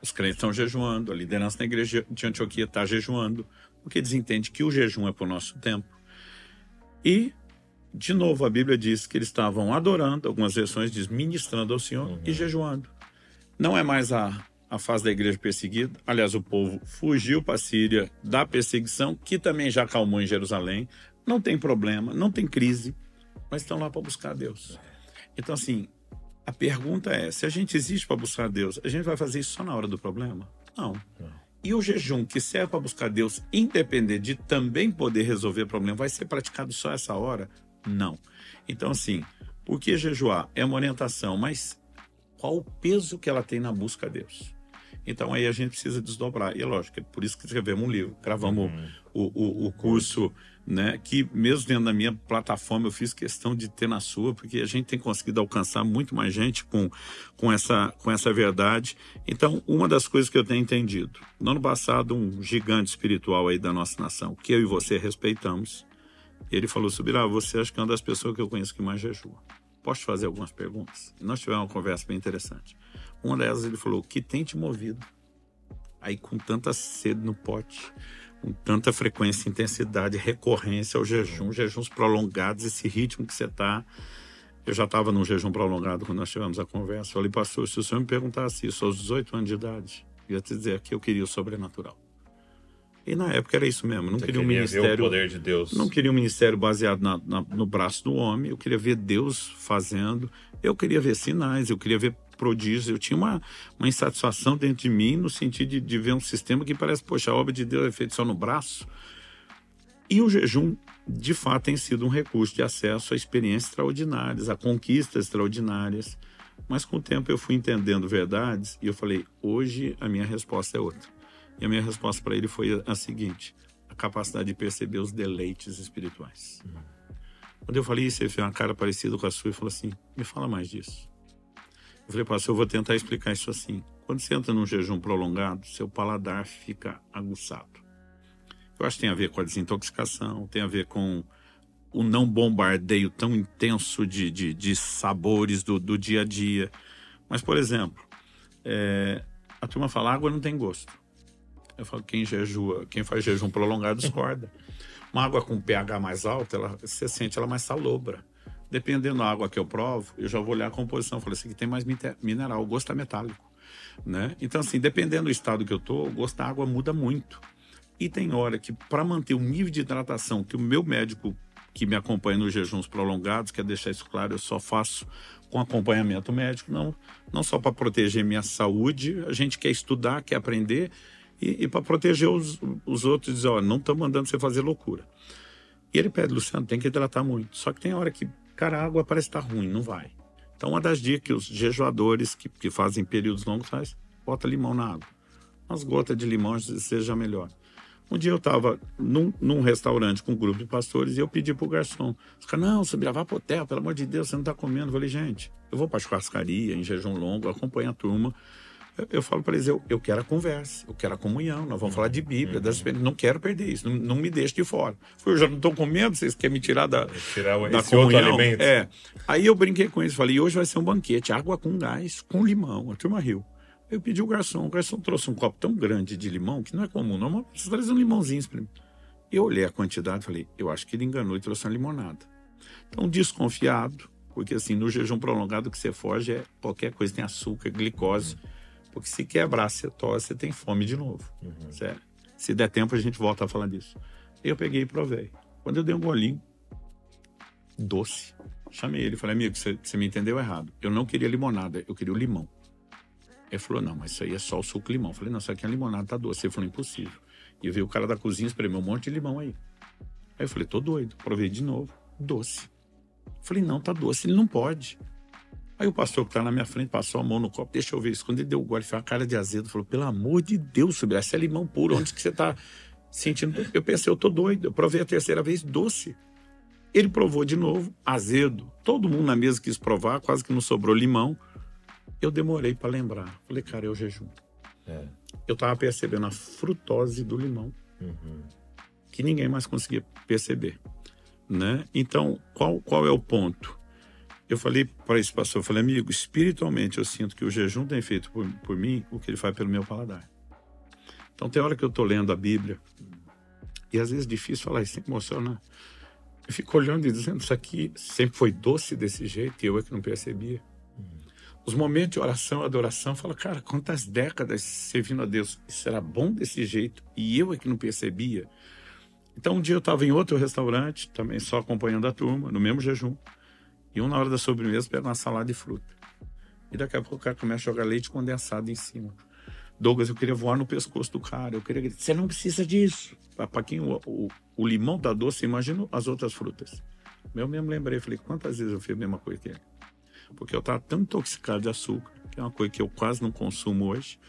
os crentes estão jejuando, a liderança da igreja de Antioquia está jejuando, porque eles entendem que o jejum é para o nosso tempo. E, de novo, a Bíblia diz que eles estavam adorando, algumas versões diz ministrando ao Senhor uhum. e jejuando. Não é mais a, a fase da igreja perseguida. Aliás, o povo fugiu para a Síria da perseguição, que também já acalmou em Jerusalém. Não tem problema, não tem crise, mas estão lá para buscar Deus. Então, assim, a pergunta é, se a gente existe para buscar Deus, a gente vai fazer isso só na hora do problema? Não. E o jejum que serve para buscar Deus, independente de também poder resolver o problema, vai ser praticado só essa hora? Não. Então, assim, por que jejuar? É uma orientação, mas... qual o peso que ela tem na busca a Deus. Então aí a gente precisa desdobrar. E é lógico, é por isso que escrevemos um livro, gravamos uhum. o, o, o curso, né, que mesmo dentro da minha plataforma eu fiz questão de ter na sua, porque a gente tem conseguido alcançar muito mais gente com, com, essa, com essa verdade. Então, uma das coisas que eu tenho entendido, no ano passado, um gigante espiritual aí da nossa nação, que eu e você respeitamos, ele falou, Subirá, você acha que é uma das pessoas que eu conheço que mais jejua. Posso te fazer algumas perguntas? Nós tivemos uma conversa bem interessante. Uma delas ele falou, o que tem te movido? Aí com tanta sede no pote, com tanta frequência, intensidade, recorrência ao jejum, jejuns prolongados, esse ritmo que você está. Eu já estava num jejum prolongado quando nós tivemos a conversa. Eu falei, pastor, se o senhor me perguntasse isso aos dezoito anos de idade, eu ia te dizer que eu queria o sobrenatural. E na época era isso mesmo. Eu não queria, queria um ministério, ver o poder de Deus. Não queria um ministério baseado na, na, no braço do homem. Eu queria ver Deus fazendo. Eu queria ver sinais, eu queria ver prodígios. Eu tinha uma, uma insatisfação dentro de mim no sentido de, de ver um sistema que parece, poxa, a obra de Deus é feita só no braço. E o jejum, de fato, tem sido um recurso de acesso a experiências extraordinárias, a conquistas extraordinárias. Mas com o tempo eu fui entendendo verdades e eu falei, hoje a minha resposta é outra. E a minha resposta para ele foi a seguinte, a capacidade de perceber os deleites espirituais. Uhum. Quando eu falei isso, ele fez uma cara parecida com a sua e falou assim, me fala mais disso. Eu falei, pastor, eu vou tentar explicar isso assim. Quando você entra num jejum prolongado, seu paladar fica aguçado. Eu acho que tem a ver com a desintoxicação, tem a ver com o não bombardeio tão intenso de, de, de sabores do, do dia a dia. Mas, por exemplo, é, a turma fala, água não tem gosto. Eu falo, quem jejua, quem faz jejum prolongado discorda. Uma água com pH mais alto, ela, você sente ela mais salobra. Dependendo da água que eu provo, eu já vou olhar a composição. Falo, esse aqui tem mais mineral, o gosto tá metálico, né? Então, assim, dependendo do estado que eu tô, o gosto da água muda muito. E tem hora que, para manter o nível de hidratação que o meu médico que me acompanha nos jejuns prolongados, quer deixar isso claro, eu só faço com acompanhamento médico, não, não só para proteger minha saúde, a gente quer estudar, quer aprender, e, e para proteger os, os outros, dizer, ó, não estou mandando você fazer loucura. E ele pede, Luciano, tem que hidratar muito. Só que tem hora que, cara, a água parece estar ruim, não vai. Então, uma das dicas que os jejuadores que, que fazem períodos longos faz, bota limão na água. Umas gotas de limão, seja melhor. Um dia eu estava num, num restaurante com um grupo de pastores e eu pedi para o garçom. Os caras, não, Subirá, vá para o hotel, pelo amor de Deus, você não está comendo. Eu falei, gente, eu vou para a churrascaria, em jejum longo, acompanho a turma. Eu, eu falo para eles, eu, eu quero a conversa, eu quero a comunhão, nós vamos falar de Bíblia, das, não quero perder isso, não, não me deixe de fora. Eu falei, eu já não estou comendo, vocês querem me tirar da, tirar da esse comunhão? Outro alimento. É. Aí eu brinquei com eles, falei, hoje vai ser um banquete, água com gás, com limão, a turma riu. Eu pedi o garçom, o garçom trouxe um copo tão grande de limão, que não é comum, normal, precisa trazer um limãozinho espremido. Eu olhei a quantidade e falei, eu acho que ele enganou e trouxe uma limonada. Então, desconfiado, porque assim, no jejum prolongado o que você foge é qualquer coisa, tem açúcar, glicose, uhum. Porque se quebrar a cetose, você tem fome de novo, uhum. Sério. Se der tempo, a gente volta a falar disso. Eu peguei e provei. Quando eu dei um golinho, doce, chamei ele, falei, amigo, você, você me entendeu errado. Eu não queria limonada, eu queria o limão. Ele falou, não, mas isso aí é só o suco de limão. Eu falei, não, isso aqui é limonada, tá doce. Ele falou, impossível. E eu vi o cara da cozinha espremer um monte de limão aí. Aí eu falei, tô doido. Provei de novo, doce. Eu falei, não, tá doce, ele não pode. Aí o pastor que tá na minha frente passou a mão no copo, deixa eu ver isso. Quando ele deu o gole, fez uma cara de azedo, falou, pelo amor de Deus, Subirá, isso é limão puro, onde que você tá sentindo? Eu pensei, eu tô doido. Eu provei a terceira vez, doce. Ele provou de novo, azedo. Todo mundo na mesa quis provar, quase que não sobrou limão. Eu demorei para lembrar. Falei, cara, é o jejum. É. Eu estava percebendo a frutose do limão, uhum. Que ninguém mais conseguia perceber, né? Então, qual, qual é o ponto? Eu falei para esse pastor, eu falei, amigo, espiritualmente eu sinto que o jejum tem feito por, por mim o que ele faz pelo meu paladar. Então, tem hora que eu estou lendo a Bíblia, e às vezes é difícil falar isso, emocionar. Eu fico olhando e dizendo, isso aqui sempre foi doce desse jeito, e eu é que não percebia. Os momentos de oração, adoração, fala, cara, quantas décadas servindo a Deus, isso era bom desse jeito, e eu é que não percebia. Então, um dia eu estava em outro restaurante, também só acompanhando a turma, no mesmo jejum, e um na hora da sobremesa pega uma salada de fruta. E daqui a pouco o cara começa a jogar leite condensado em cima. Douglas, eu queria voar no pescoço do cara, eu queria gritar, você não precisa disso. Para quem o, o, o limão está doce, imagina as outras frutas. Eu mesmo lembrei, falei, quantas vezes eu fiz a mesma coisa que ele? Porque eu estava tão intoxicado de açúcar, que é uma coisa que eu quase não consumo hoje,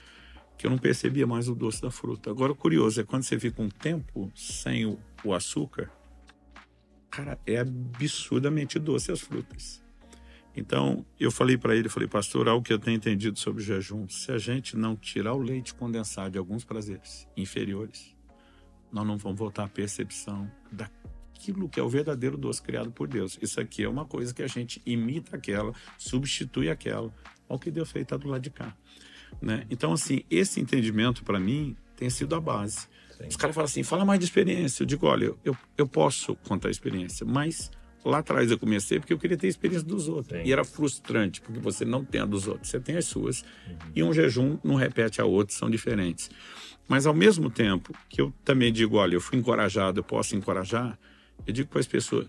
que eu não percebia mais o doce da fruta. Agora, o curioso é quando você fica um tempo sem o, o açúcar, cara, é absurdamente doce as frutas. Então, eu falei para ele, falei, pastor, algo que eu tenho entendido sobre o jejum, se a gente não tirar o leite condensado de alguns prazeres inferiores, nós não vamos voltar à percepção da aquilo que é o verdadeiro doce criado por Deus. Isso aqui é uma coisa que a gente imita aquela, substitui aquela. Olha o que Deus fez, está do lado de cá, né? Então, assim, esse entendimento para mim tem sido a base. Sim. Os caras falam assim, fala mais de experiência. Eu digo, olha, eu, eu posso contar a experiência, mas lá atrás eu comecei porque eu queria ter a experiência dos outros. Sim. E era frustrante, porque você não tem a dos outros, você tem as suas. Uhum. E um jejum não repete a outro, são diferentes. Mas ao mesmo tempo que eu também digo, olha, eu fui encorajado, eu posso encorajar, eu digo para as pessoas,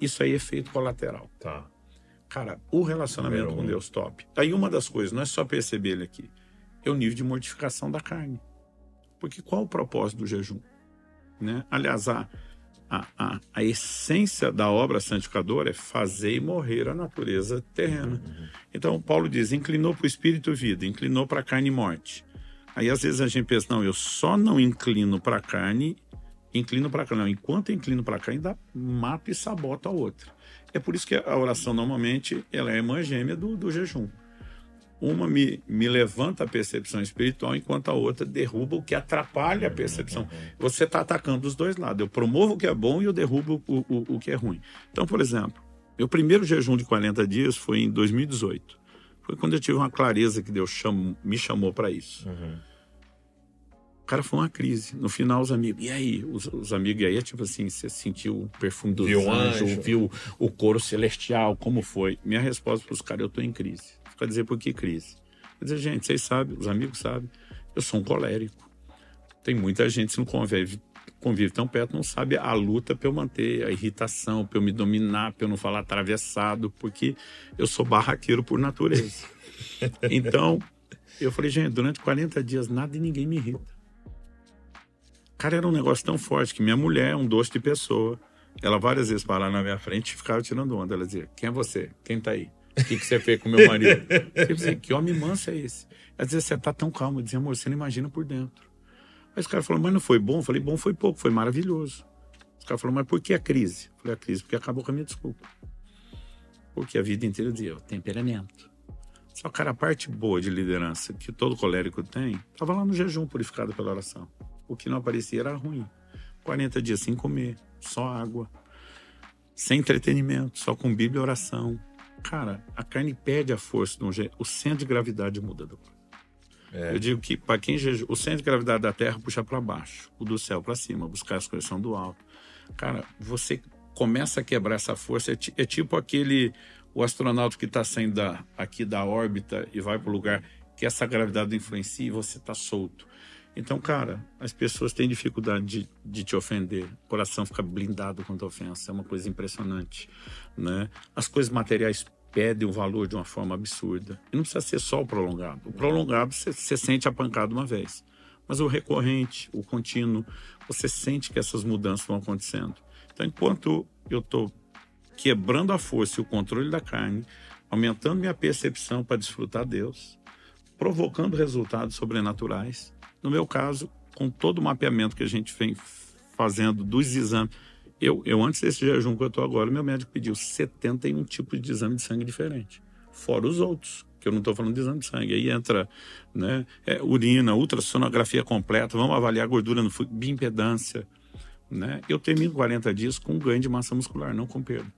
isso aí é efeito colateral. Tá. Cara, o relacionamento Número com um. Deus, top. Aí uma das coisas, não é só perceber ele aqui, é o nível de mortificação da carne. Porque qual o propósito do jejum? Né? Aliás, a, a, a, a essência da obra santificadora é fazer e morrer a natureza terrena. Uhum. Então, Paulo diz, inclinou para o espírito vida, inclinou para a carne e morte. Aí, às vezes, a gente pensa, não, eu só não inclino para a carne, inclino para a carne. Não, enquanto eu inclino para a carne, ainda mata e sabota a outra. É por isso que a oração, normalmente, ela é a irmã gêmea do, do jejum. Uma me, me levanta a percepção espiritual, enquanto a outra derruba o que atrapalha a percepção. Você está atacando dos dois lados. Eu promovo o que é bom e eu derrubo o, o, o que é ruim. Então, por exemplo, meu primeiro jejum de quarenta dias foi em dois mil e dezoito. Foi quando eu tive uma clareza que Deus cham, me chamou para isso. Uhum. Cara, foi uma crise. No final, os amigos... E aí? Os, os amigos... E aí, tipo assim, você sentiu o perfume dos viu anjos, anjo. Viu o coro celestial, como foi? Minha resposta para os caras, eu estou em crise. Para dizer por que crise? Quer dizer, gente, vocês sabem, os amigos sabem, eu sou um colérico. Tem muita gente que não convive, convive tão perto, não sabe a luta para eu manter, a irritação, para eu me dominar, para eu não falar atravessado, porque eu sou barraqueiro por natureza. Então, eu falei, gente, durante quarenta dias nada e ninguém me irrita. Cara, era um negócio tão forte que minha mulher é um doce de pessoa. Ela várias vezes parava na minha frente e ficava tirando onda. Ela dizia, quem é você? Quem tá aí? O que, que você fez com meu marido? Dizia, que homem manso é esse? Às vezes você tá tão calmo. Eu dizia, amor, você não imagina por dentro. Aí os caras falaram, mas não foi bom? Eu falei, bom foi pouco, foi maravilhoso. Os caras falaram, mas por que a crise? Eu falei, a crise porque acabou com a minha desculpa. Porque a vida inteira eu dizia, temperamento. Só, cara, a parte boa de liderança que todo colérico tem, tava lá no jejum purificado pela oração. O que não aparecia era ruim. quarenta dias sem comer, só água, sem entretenimento, só com Bíblia e oração. Cara, a carne perde a força de um jeito. O centro de gravidade muda. Do... É. Eu digo que para quem jejum, o centro de gravidade da Terra puxa para baixo, o do céu para cima, buscar as coisas do alto. Cara, você começa a quebrar essa força. É, t- é tipo aquele o astronauta que está saindo da, aqui da órbita e vai para o lugar que essa gravidade influencia e você está solto. Então, cara, as pessoas têm dificuldade de, de te ofender. O coração fica blindado contra a ofensa. É uma coisa impressionante, né? As coisas materiais perdem o valor de uma forma absurda. E não precisa ser só o prolongado. O prolongado, você, você sente a pancada uma vez. Mas o recorrente, o contínuo, você sente que essas mudanças vão acontecendo. Então, enquanto eu estou quebrando a força e o controle da carne, aumentando minha percepção para desfrutar Deus, provocando resultados sobrenaturais... No meu caso, com todo o mapeamento que a gente vem fazendo dos exames, eu, eu antes desse jejum que eu estou agora, meu médico pediu setenta e um tipos de exame de sangue diferente, fora os outros, que eu não estou falando de exame de sangue. Aí entra, né, é, urina, ultrassonografia completa, vamos avaliar gordura no fígado, bioimpedância, né? Eu termino quarenta dias com ganho de massa muscular, não com perda.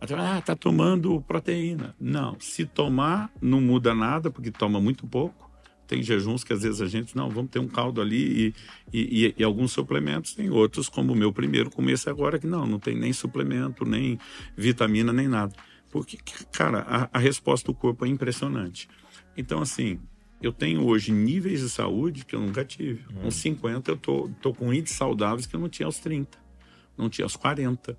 Ah, tá tomando proteína. Não, se tomar não muda nada, porque toma muito pouco. Tem jejuns que às vezes a gente, não, vamos ter um caldo ali e, e, e, e alguns suplementos. Tem outros, como o meu primeiro começo agora, que não, não tem nem suplemento, nem vitamina, nem nada. Porque, cara, a, a resposta do corpo é impressionante. Então, assim, eu tenho hoje níveis de saúde que eu nunca tive. Hum. Uns cinquenta eu tô, tô com índices saudáveis que eu não tinha aos trinta, não tinha aos quarenta.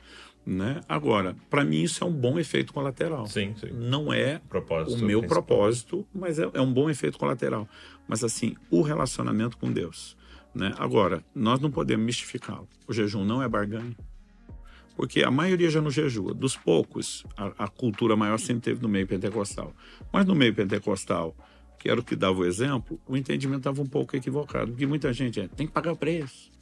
Né? Agora, para mim isso é um bom efeito colateral. Sim, sim. Não é propósito, o meu principal. propósito, mas é, é um bom efeito colateral. Mas assim, o relacionamento com Deus, né? Agora, nós não podemos mistificá-lo. O jejum não é barganha. Porque a maioria já não jejua. Dos poucos, a, a cultura maior sempre teve no meio pentecostal. Mas no meio pentecostal, que era o que dava o exemplo, o entendimento estava um pouco equivocado. Porque muita gente é, tem que pagar o preço.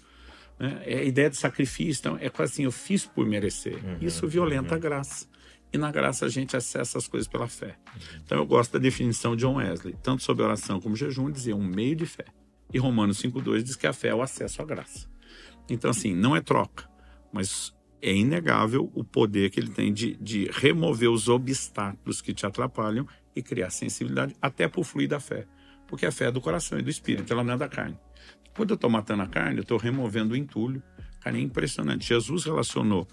É a ideia de sacrifício, então é quase assim, eu fiz por merecer. Uhum, isso violenta uhum. a graça. E na graça a gente acessa as coisas pela fé. Uhum. Então eu gosto da definição de John Wesley, tanto sobre oração como jejum, dizia um meio de fé. E Romanos cinco dois diz que a fé é o acesso à graça. Então assim, não é troca, mas é inegável o poder que ele tem de, de remover os obstáculos que te atrapalham e criar sensibilidade até para o fluir da fé. porque a fé é do coração e do espírito, ela não é da carne. Quando eu estou matando a carne, eu estou removendo o entulho. Cara, é impressionante. Jesus relacionou,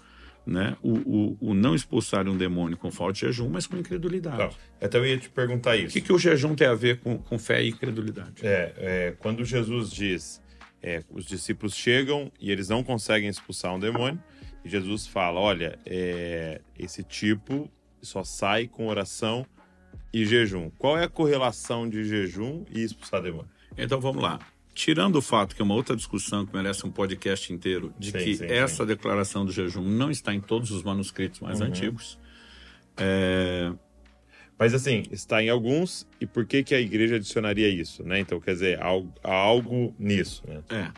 né, o, o, o não expulsar um demônio com falta de jejum, mas com incredulidade. Claro. Eu também ia te perguntar isso. O que, que o jejum tem a ver com, com fé e incredulidade? É, é, quando Jesus diz, é, os discípulos chegam e eles não conseguem expulsar um demônio, e Jesus fala, olha, é, esse tipo só sai com oração e jejum. Qual é a correlação de jejum e expulsar demônio? Então vamos lá. Tirando o fato, que é uma outra discussão que merece um podcast inteiro, de sim, que sim, essa sim. declaração do jejum não está em todos os manuscritos mais uhum. antigos. É... Mas assim, está em alguns, e por que, que a igreja adicionaria isso? Né? Então, quer dizer, há algo, há algo nisso. Né? É.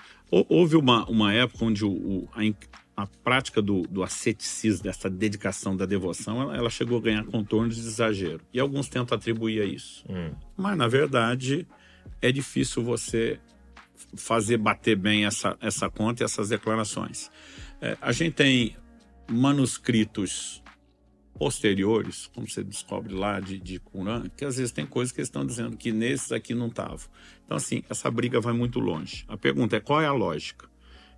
Houve uma, uma época onde o, o, a, a prática do, do asceticismo, dessa dedicação, da devoção, ela, ela chegou a ganhar contornos de exagero. E alguns tentam atribuir a isso. Hum. Mas, na verdade, é difícil você... fazer bater bem essa, essa conta e essas declarações. É, a gente tem manuscritos posteriores, como você descobre lá de, de Qumran, que às vezes tem coisas que eles estão dizendo que nesses aqui não estavam. Então, assim, essa briga vai muito longe. A pergunta é, qual é a lógica?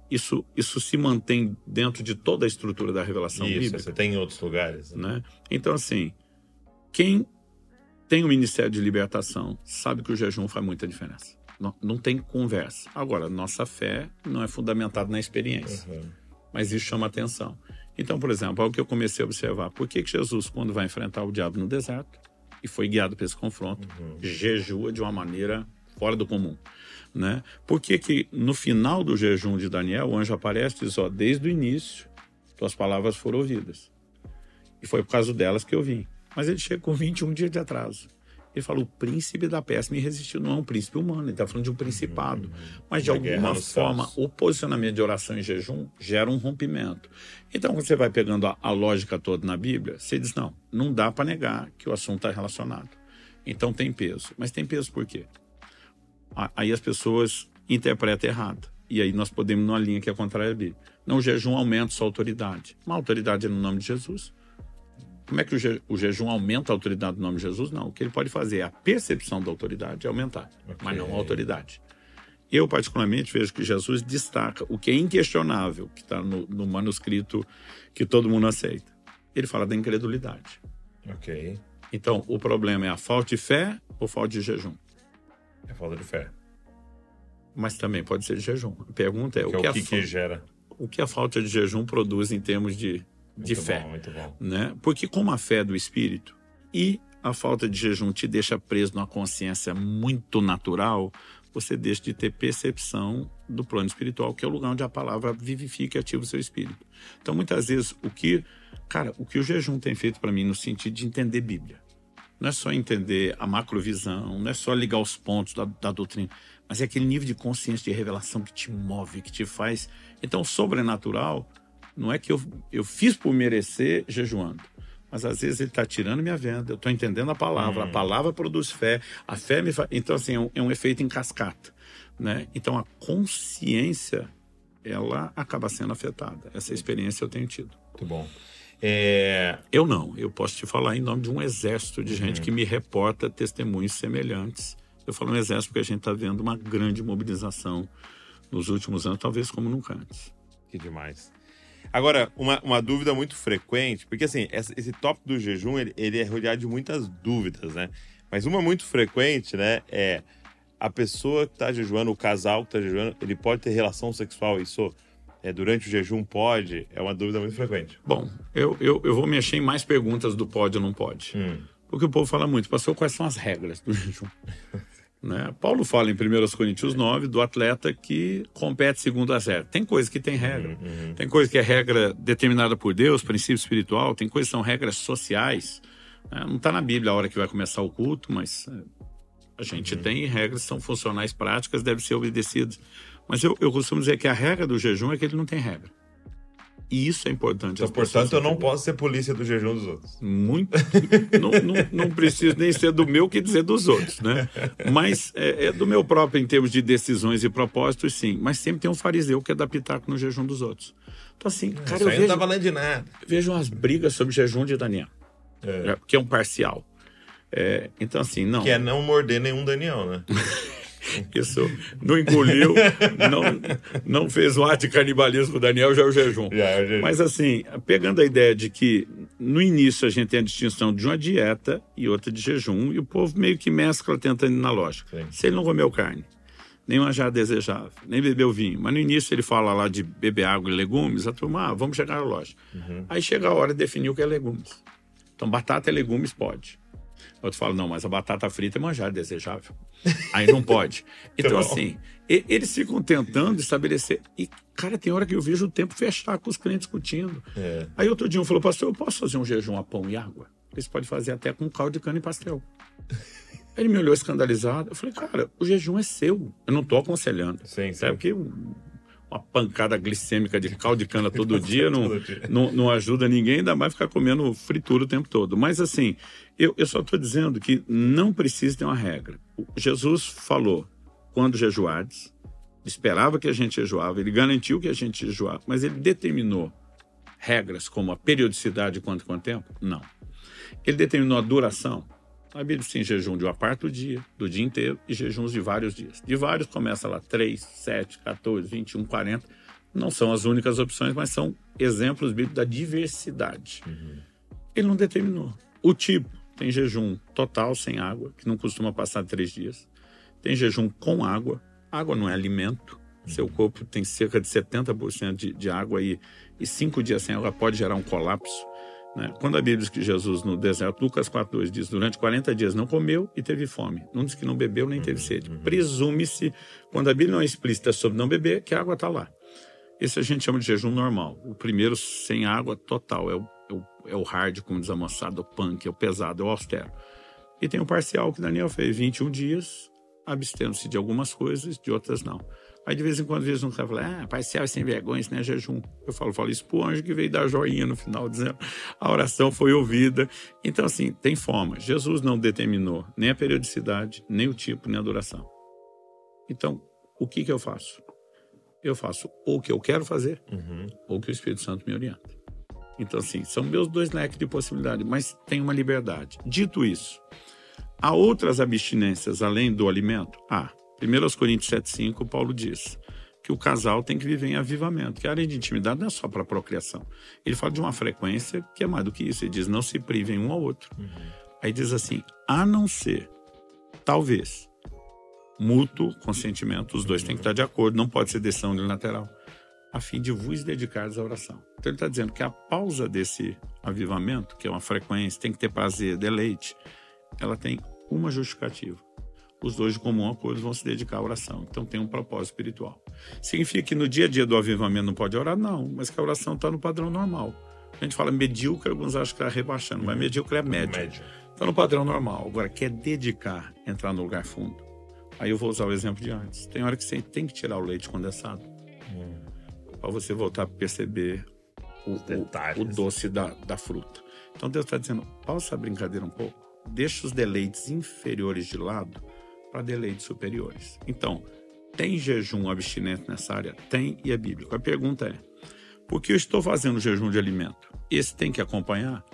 Isso, isso se mantém dentro de toda a estrutura da revelação isso, bíblica. Isso, você tem em outros lugares. Né? Né? Então, assim, quem tem o Ministério de Libertação sabe que o jejum faz muita diferença. Não, não tem conversa. Agora, nossa fé não é fundamentada na experiência. Uhum. Mas isso chama atenção. Então, por exemplo, algo que eu comecei a observar. Por que, que Jesus, quando vai enfrentar o diabo no deserto, e foi guiado para esse confronto, uhum. jejua de uma maneira fora do comum? Né? Por que que no final do jejum de Daniel, o anjo aparece e diz, ó, desde o início, tuas palavras foram ouvidas. E foi por causa delas que eu vim. Mas ele chega com vinte e um dias de atraso. Ele fala, o príncipe da peste me resistiu. Não é um príncipe humano, ele está falando de um principado. Uhum. Mas, de alguma forma, céus. O posicionamento de oração e jejum gera um rompimento. Então, quando você vai pegando a, a lógica toda na Bíblia, você diz, não, não dá para negar que o assunto está relacionado. Então, tem peso. Mas tem peso por quê? Aí as pessoas interpretam errado. E aí nós podemos ir numa linha que é contrária à Bíblia. Não, o jejum aumenta sua autoridade. Uma autoridade é no nome de Jesus. Como é que o, je, o jejum aumenta a autoridade do nome de Jesus? Não, o que ele pode fazer é a percepção da autoridade aumentar, okay. mas não a autoridade. Eu, particularmente, vejo que Jesus destaca o que é inquestionável, que está no, no manuscrito que todo mundo aceita. Ele fala da incredulidade. Ok. Então, o problema é a falta de fé ou falta de jejum? É a falta de fé. Mas também pode ser de jejum. A pergunta é, o que, o que, a, que, que gera? O que a falta de jejum produz em termos de... de muito fé, bom, muito bom. Né? Porque como a fé é do Espírito e a falta de jejum te deixa preso numa consciência muito natural, você deixa de ter percepção do plano espiritual, que é o lugar onde a palavra vivifica e ativa o seu espírito. Então, muitas vezes, o que, cara, o que o jejum tem feito para mim no sentido de entender Bíblia, não é só entender a macrovisão, não é só ligar os pontos da, da doutrina, mas é aquele nível de consciência, de revelação que te move, que te faz... Então, o sobrenatural... Não é que eu, eu fiz por merecer jejuando, mas às vezes ele está tirando minha venda, eu estou entendendo a palavra, hum. a palavra produz fé, a fé me faz... Então, assim, é um, é um efeito em cascata, né? Então, a consciência, ela acaba sendo afetada. Essa experiência eu tenho tido. Muito bom. É... Eu não, eu posso te falar em nome de um exército de gente hum. que me reporta testemunhos semelhantes. Eu falo um exército porque a gente está vendo uma grande mobilização nos últimos anos, talvez como nunca antes. Que demais. Agora, uma, uma dúvida muito frequente, porque assim, esse tópico do jejum, ele, ele é rodeado de muitas dúvidas, né? Mas uma muito frequente, né, é a pessoa que está jejuando, o casal que está jejuando, ele pode ter relação sexual, isso é, durante o jejum pode? É uma dúvida muito frequente. Bom, eu, eu, eu vou mexer em mais perguntas do pode ou não pode. Hum. Porque o povo fala muito, pastor, quais são as regras do jejum? Né? Paulo fala em primeiro Coríntios nove do atleta que compete segundo as regras. Tem coisa que tem regra. Uhum. Tem coisa que é regra determinada por Deus, princípio espiritual. Tem coisas que são regras sociais. Né? Não está na Bíblia a hora que vai começar o culto, mas a gente uhum. tem regras que são funcionais, práticas, devem ser obedecidas. Mas eu, eu costumo dizer que a regra do jejum é que ele não tem regra. E isso é importante. Então, portanto, eu não posso ser polícia do jejum dos outros. Muito. não, não, não preciso nem ser do meu que dizer dos outros, né? Mas é, é do meu próprio em termos de decisões e propósitos, sim. Mas sempre tem um fariseu que é dar pitaco no jejum dos outros. Então, assim, cara, isso eu vejo... não tá valendo de nada. Eu vejo umas brigas sobre o jejum de Daniel, é. que é um parcial. É, então assim, não... Que é não morder nenhum Daniel, né? Isso, não engoliu, não, não fez o ato de canibalismo, Daniel já é o jejum. Já é o jejum. Mas assim, pegando a ideia de que no início a gente tem a distinção de uma dieta e outra de jejum, e o povo meio que mescla tentando ir na lógica. Sim. Se ele não comeu carne, nem manjar desejável, nem bebeu vinho, mas no início ele fala lá de beber água e legumes, a turma, ah, vamos chegar na loja. Uhum. Aí chega a hora de definir o que é legumes. Então batata e legumes pode. Outro fala, não, mas a batata frita é manjar desejável. Aí não pode. Então, então assim, e, eles ficam tentando estabelecer. E, cara, tem hora que eu vejo o tempo fechar com os clientes discutindo. É. Aí outro dia um falou, pastor, eu posso fazer um jejum a pão e água? Eles podem fazer até com caldo de cana e pastel. Ele me olhou escandalizado. Eu falei, cara, o jejum é seu. Eu não estou aconselhando. Sim, sim. É porque uma pancada glicêmica de caldo de cana todo dia, não, todo dia. Não, não ajuda ninguém, ainda mais ficar comendo fritura o tempo todo. Mas assim, eu, eu só estou dizendo que não precisa ter uma regra. Jesus falou, quando jejuades, esperava que a gente jejuava, ele garantiu que a gente jejuava, mas ele determinou regras como a periodicidade, quanto quanto tempo? Não. Ele determinou a duração. A Bíblia diz em jejum de uma parte do dia, do dia inteiro, e jejuns de vários dias. De vários começa lá três, sete, quatorze, vinte e um, quarenta. Não são as únicas opções, mas são exemplos bíblicos da diversidade. Uhum. Ele não determinou. O tipo, tem jejum total sem água, que não costuma passar de três dias. Tem jejum com água. Água não é alimento. Uhum. Seu corpo tem cerca de setenta por cento de, de água e, e cinco dias sem água pode gerar um colapso. Quando a Bíblia diz que Jesus no deserto, Lucas quatro, dois, diz, durante quarenta dias não comeu e teve fome. Não diz que não bebeu nem teve sede. Presume-se, quando a Bíblia não é explícita sobre não beber, que a água está lá. Esse a gente chama de jejum normal. O primeiro sem água total, é o, é o, é o hard, como diz a moçada, o punk, é o pesado, é o austero. E tem o parcial que Daniel fez, vinte e um dias, abstendo-se de algumas coisas, de outras não. Aí de vez em quando eles não falam, ah, parcial é sem vergonha, isso não é jejum. Eu falo, falo isso pro anjo que veio dar joinha no final, dizendo a oração foi ouvida. Então assim, tem forma. Jesus não determinou nem a periodicidade, nem o tipo, nem a duração. Então, o que que eu faço? Eu faço ou o que eu quero fazer, uhum. ou o que o Espírito Santo me orienta. Então assim, são meus dois leques de possibilidade, mas tem uma liberdade. Dito isso, há outras abstinências além do alimento? Há. Ah, primeiro Coríntios sete, cinco, Paulo diz que o casal tem que viver em avivamento, que a área de intimidade não é só para procriação. Ele fala de uma frequência que é mais do que isso. Ele diz, não se privem um ao outro. Uhum. Aí diz assim, a não ser, talvez, mútuo consentimento, os dois uhum. têm que estar de acordo, não pode ser decisão unilateral, a fim de vos dedicares à oração. Então ele está dizendo que a pausa desse avivamento, que é uma frequência, tem que ter prazer, deleite, ela tem uma justificativa. Os dois de comum acordo vão se dedicar à oração. Então tem um propósito espiritual. Significa que no dia a dia do avivamento não pode orar? Não, mas que a oração está no padrão normal. A gente fala medíocre, alguns acham que está rebaixando, mas medíocre é médio. Está no padrão normal. Agora, quer dedicar, entrar no lugar fundo. Aí eu vou usar o exemplo de antes. Tem hora que você tem que tirar o leite condensado. Hum. Para você voltar a perceber o, o, o doce da, da fruta. Então Deus está dizendo, pausa a brincadeira um pouco. Deixa os deleites inferiores de lado para deleites superiores. Então, tem jejum abstinente nessa área? Tem, e é bíblico. A pergunta é, por que eu estou fazendo jejum de alimento? Esse tem que acompanhar?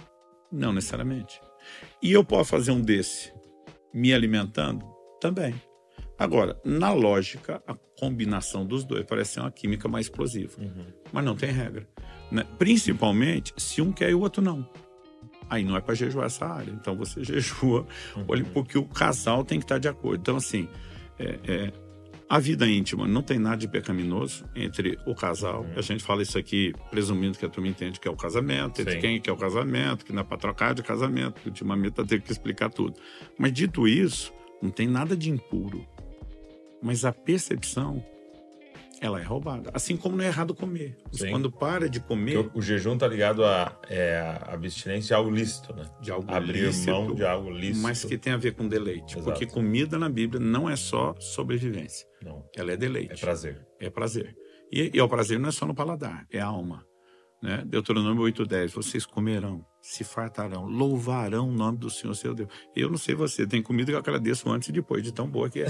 Não necessariamente. E eu posso fazer um desse me alimentando? Também. Agora, na lógica, a combinação dos dois parece ser uma química mais explosiva. Uhum. Mas não tem regra. Né? Principalmente se um quer e o outro não. Aí não é para jejuar essa área, então você jejua, olha, porque o casal tem que estar de acordo. Então assim, é, é, a vida íntima não tem nada de pecaminoso entre o casal. Uhum. A gente fala isso aqui presumindo que a turma entende que é o casamento, entre Sim. quem que é o casamento, que não é para trocar de casamento, que ultimamente tá tendo que explicar tudo. Mas dito isso, não tem nada de impuro, mas a percepção... Ela é roubada. Assim como não é errado comer. Sim. Quando para de comer... Porque o jejum está ligado à é, abstinência, a algo lícito, né? De algo Abrir lícito, mão de algo lícito. Mas que tem a ver com deleite. Exato. Porque comida na Bíblia não é só sobrevivência. Não. Ela é deleite. É prazer. É prazer. E, e o prazer não é só no paladar, é a alma. Né? Deuteronômio oito, dez. Vocês comerão, se fartarão, louvarão o nome do Senhor, seu Deus. Eu não sei você, tem comida que eu agradeço antes e depois, de tão boa que é.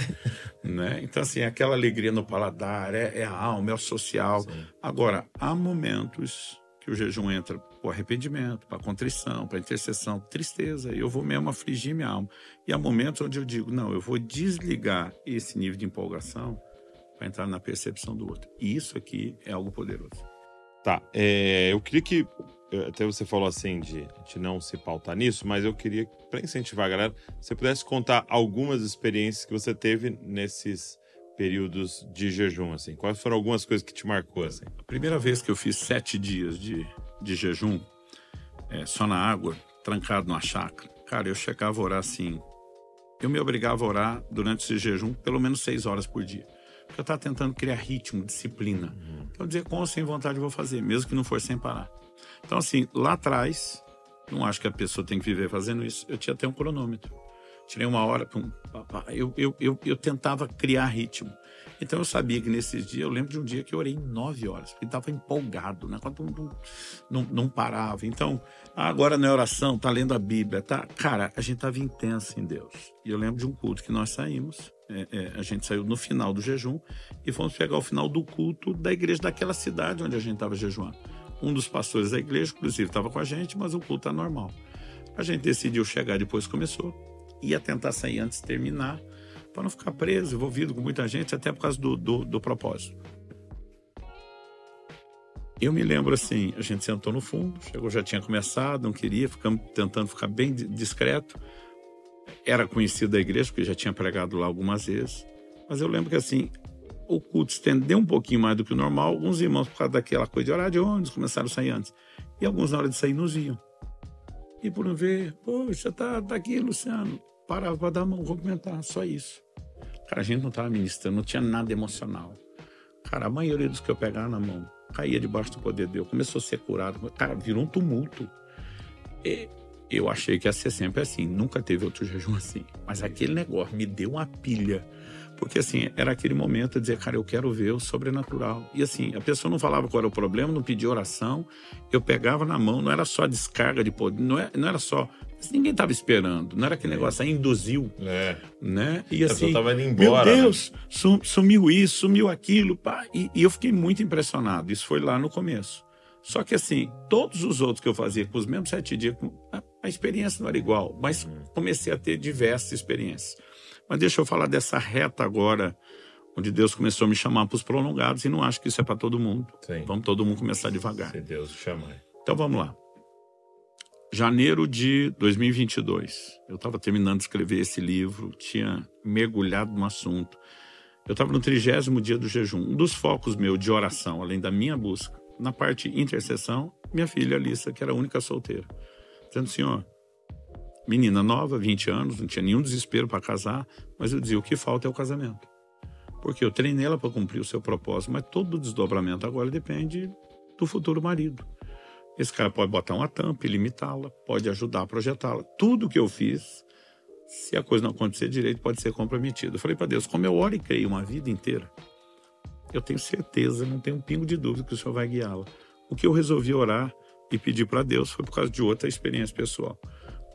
Né? Então, assim, aquela alegria no paladar, é, é a alma, é o social. Sim. Agora, há momentos que o jejum entra para o arrependimento, para a contrição, para a intercessão, tristeza. Eu vou mesmo afligir minha alma. E há momentos onde eu digo, não, eu vou desligar esse nível de empolgação para entrar na percepção do outro. E isso aqui é algo poderoso. Tá, é, eu queria que... Até você falou assim de, de não se pautar nisso, mas eu queria, para incentivar a galera, você pudesse contar algumas experiências que você teve nesses períodos de jejum, assim. Quais foram algumas coisas que te marcou, assim? A primeira vez que eu fiz sete dias de, de jejum, é, só na água, trancado numa chácara, cara, eu chegava a orar assim. Eu me obrigava a orar durante esse jejum pelo menos seis horas por dia. Porque eu estava tentando criar ritmo, disciplina. Uhum. Então, dizer, com ou sem vontade eu vou fazer, mesmo que não for sem parar. Então, assim, lá atrás, não acho que a pessoa tem que viver fazendo isso. Eu tinha até um cronômetro. Tirei uma hora, pum, eu, eu, eu, eu tentava criar ritmo. Então, eu sabia que nesses dias, eu lembro de um dia que eu orei nove horas, porque estava empolgado, né? Quando não, não, não parava. Então, agora na oração, tá lendo a Bíblia, tá? Cara, a gente estava intenso em Deus. E eu lembro de um culto que nós saímos, é, é, a gente saiu no final do jejum, e fomos pegar o final do culto da igreja daquela cidade onde a gente estava jejuando. Um dos pastores da igreja, inclusive, estava com a gente, mas o culto tá normal. A gente decidiu chegar, depois começou. Ia tentar sair antes de terminar, para não ficar preso, envolvido com muita gente, até por causa do, do, do propósito. Eu me lembro assim, a gente sentou no fundo, chegou, já tinha começado, não queria, ficamos tentando ficar bem discreto. Era conhecido da igreja, porque já tinha pregado lá algumas vezes. Mas eu lembro que assim... o culto estendeu um pouquinho mais do que o normal. Alguns irmãos, por causa daquela coisa de horário de ônibus, começaram a sair antes. E alguns, na hora de sair, nos viam. E por não ver, poxa, tá, tá aqui, Luciano. Parava para dar a mão, cumprimentar, só isso. Cara, a gente não estava ministrando, não tinha nada emocional. Cara, a maioria dos que eu pegava na mão caía debaixo do poder de Deus, começou a ser curado. Cara, virou um tumulto. E eu achei que ia ser sempre assim, nunca teve outro jejum assim. Mas aquele negócio me deu uma pilha. Porque, assim, era aquele momento de dizer, cara, eu quero ver o sobrenatural. E, assim, a pessoa não falava qual era o problema, não pedia oração. Eu pegava na mão, não era só descarga de poder, não era, não era só... Ninguém estava esperando, não era aquele negócio, aí induziu. É. Né? E, assim, tava indo embora, meu Deus, né? sum, sumiu isso, sumiu aquilo. Pá, e, e eu fiquei muito impressionado, isso foi lá no começo. Só que, assim, todos os outros que eu fazia com os mesmos sete dias, a, a experiência não era igual, mas comecei a ter diversas experiências. Mas deixa eu falar dessa reta agora, onde Deus começou a me chamar para os prolongados, e não acho que isso é para todo mundo. Sim. Vamos todo mundo começar devagar. Se Deus chamar. Então vamos lá. Janeiro de dois mil e vinte e dois, eu estava terminando de escrever esse livro, tinha mergulhado no assunto. Eu estava no trigésimo dia do jejum. Um dos focos meu de oração, além da minha busca, na parte intercessão, minha filha Alissa, que era a única solteira, dizendo, Senhor, menina nova, vinte anos, não tinha nenhum desespero para casar, mas eu dizia, o que falta é o casamento. Porque eu treinei ela para cumprir o seu propósito, mas todo o desdobramento agora depende do futuro marido. Esse cara pode botar uma tampa e limitá-la, pode ajudar a projetá-la. Tudo que eu fiz, se a coisa não acontecer direito, pode ser comprometida. Eu falei para Deus, como eu oro e creio uma vida inteira, eu tenho certeza, não tenho um pingo de dúvida que o Senhor vai guiá-la. O que eu resolvi orar e pedir para Deus foi por causa de outra experiência pessoal.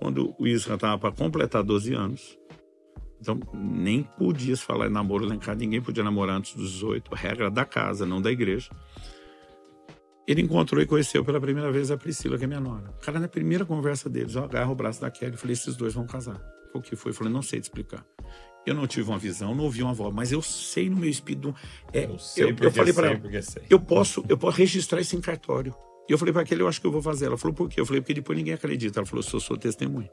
Quando o Isra estava para completar doze anos, então nem podia se falar em namoro lá em casa, ninguém podia namorar antes dos dezoito, a regra da casa, não da igreja. Ele encontrou e conheceu pela primeira vez a Priscila, que é minha nora. O cara, na primeira conversa deles, eu agarro o braço da Kelly e falei, esses dois vão casar. O que foi? Eu falei, não sei te explicar. Eu não tive uma visão, não ouvi uma voz, mas eu sei no meu espírito. É, eu sei eu, porque eu falei para ela, sei. Eu, posso, eu posso registrar isso em cartório. E eu falei para aquele, eu acho que eu vou fazer. Ela falou, por quê? Eu falei, porque depois ninguém acredita. Ela falou, se eu sou testemunha.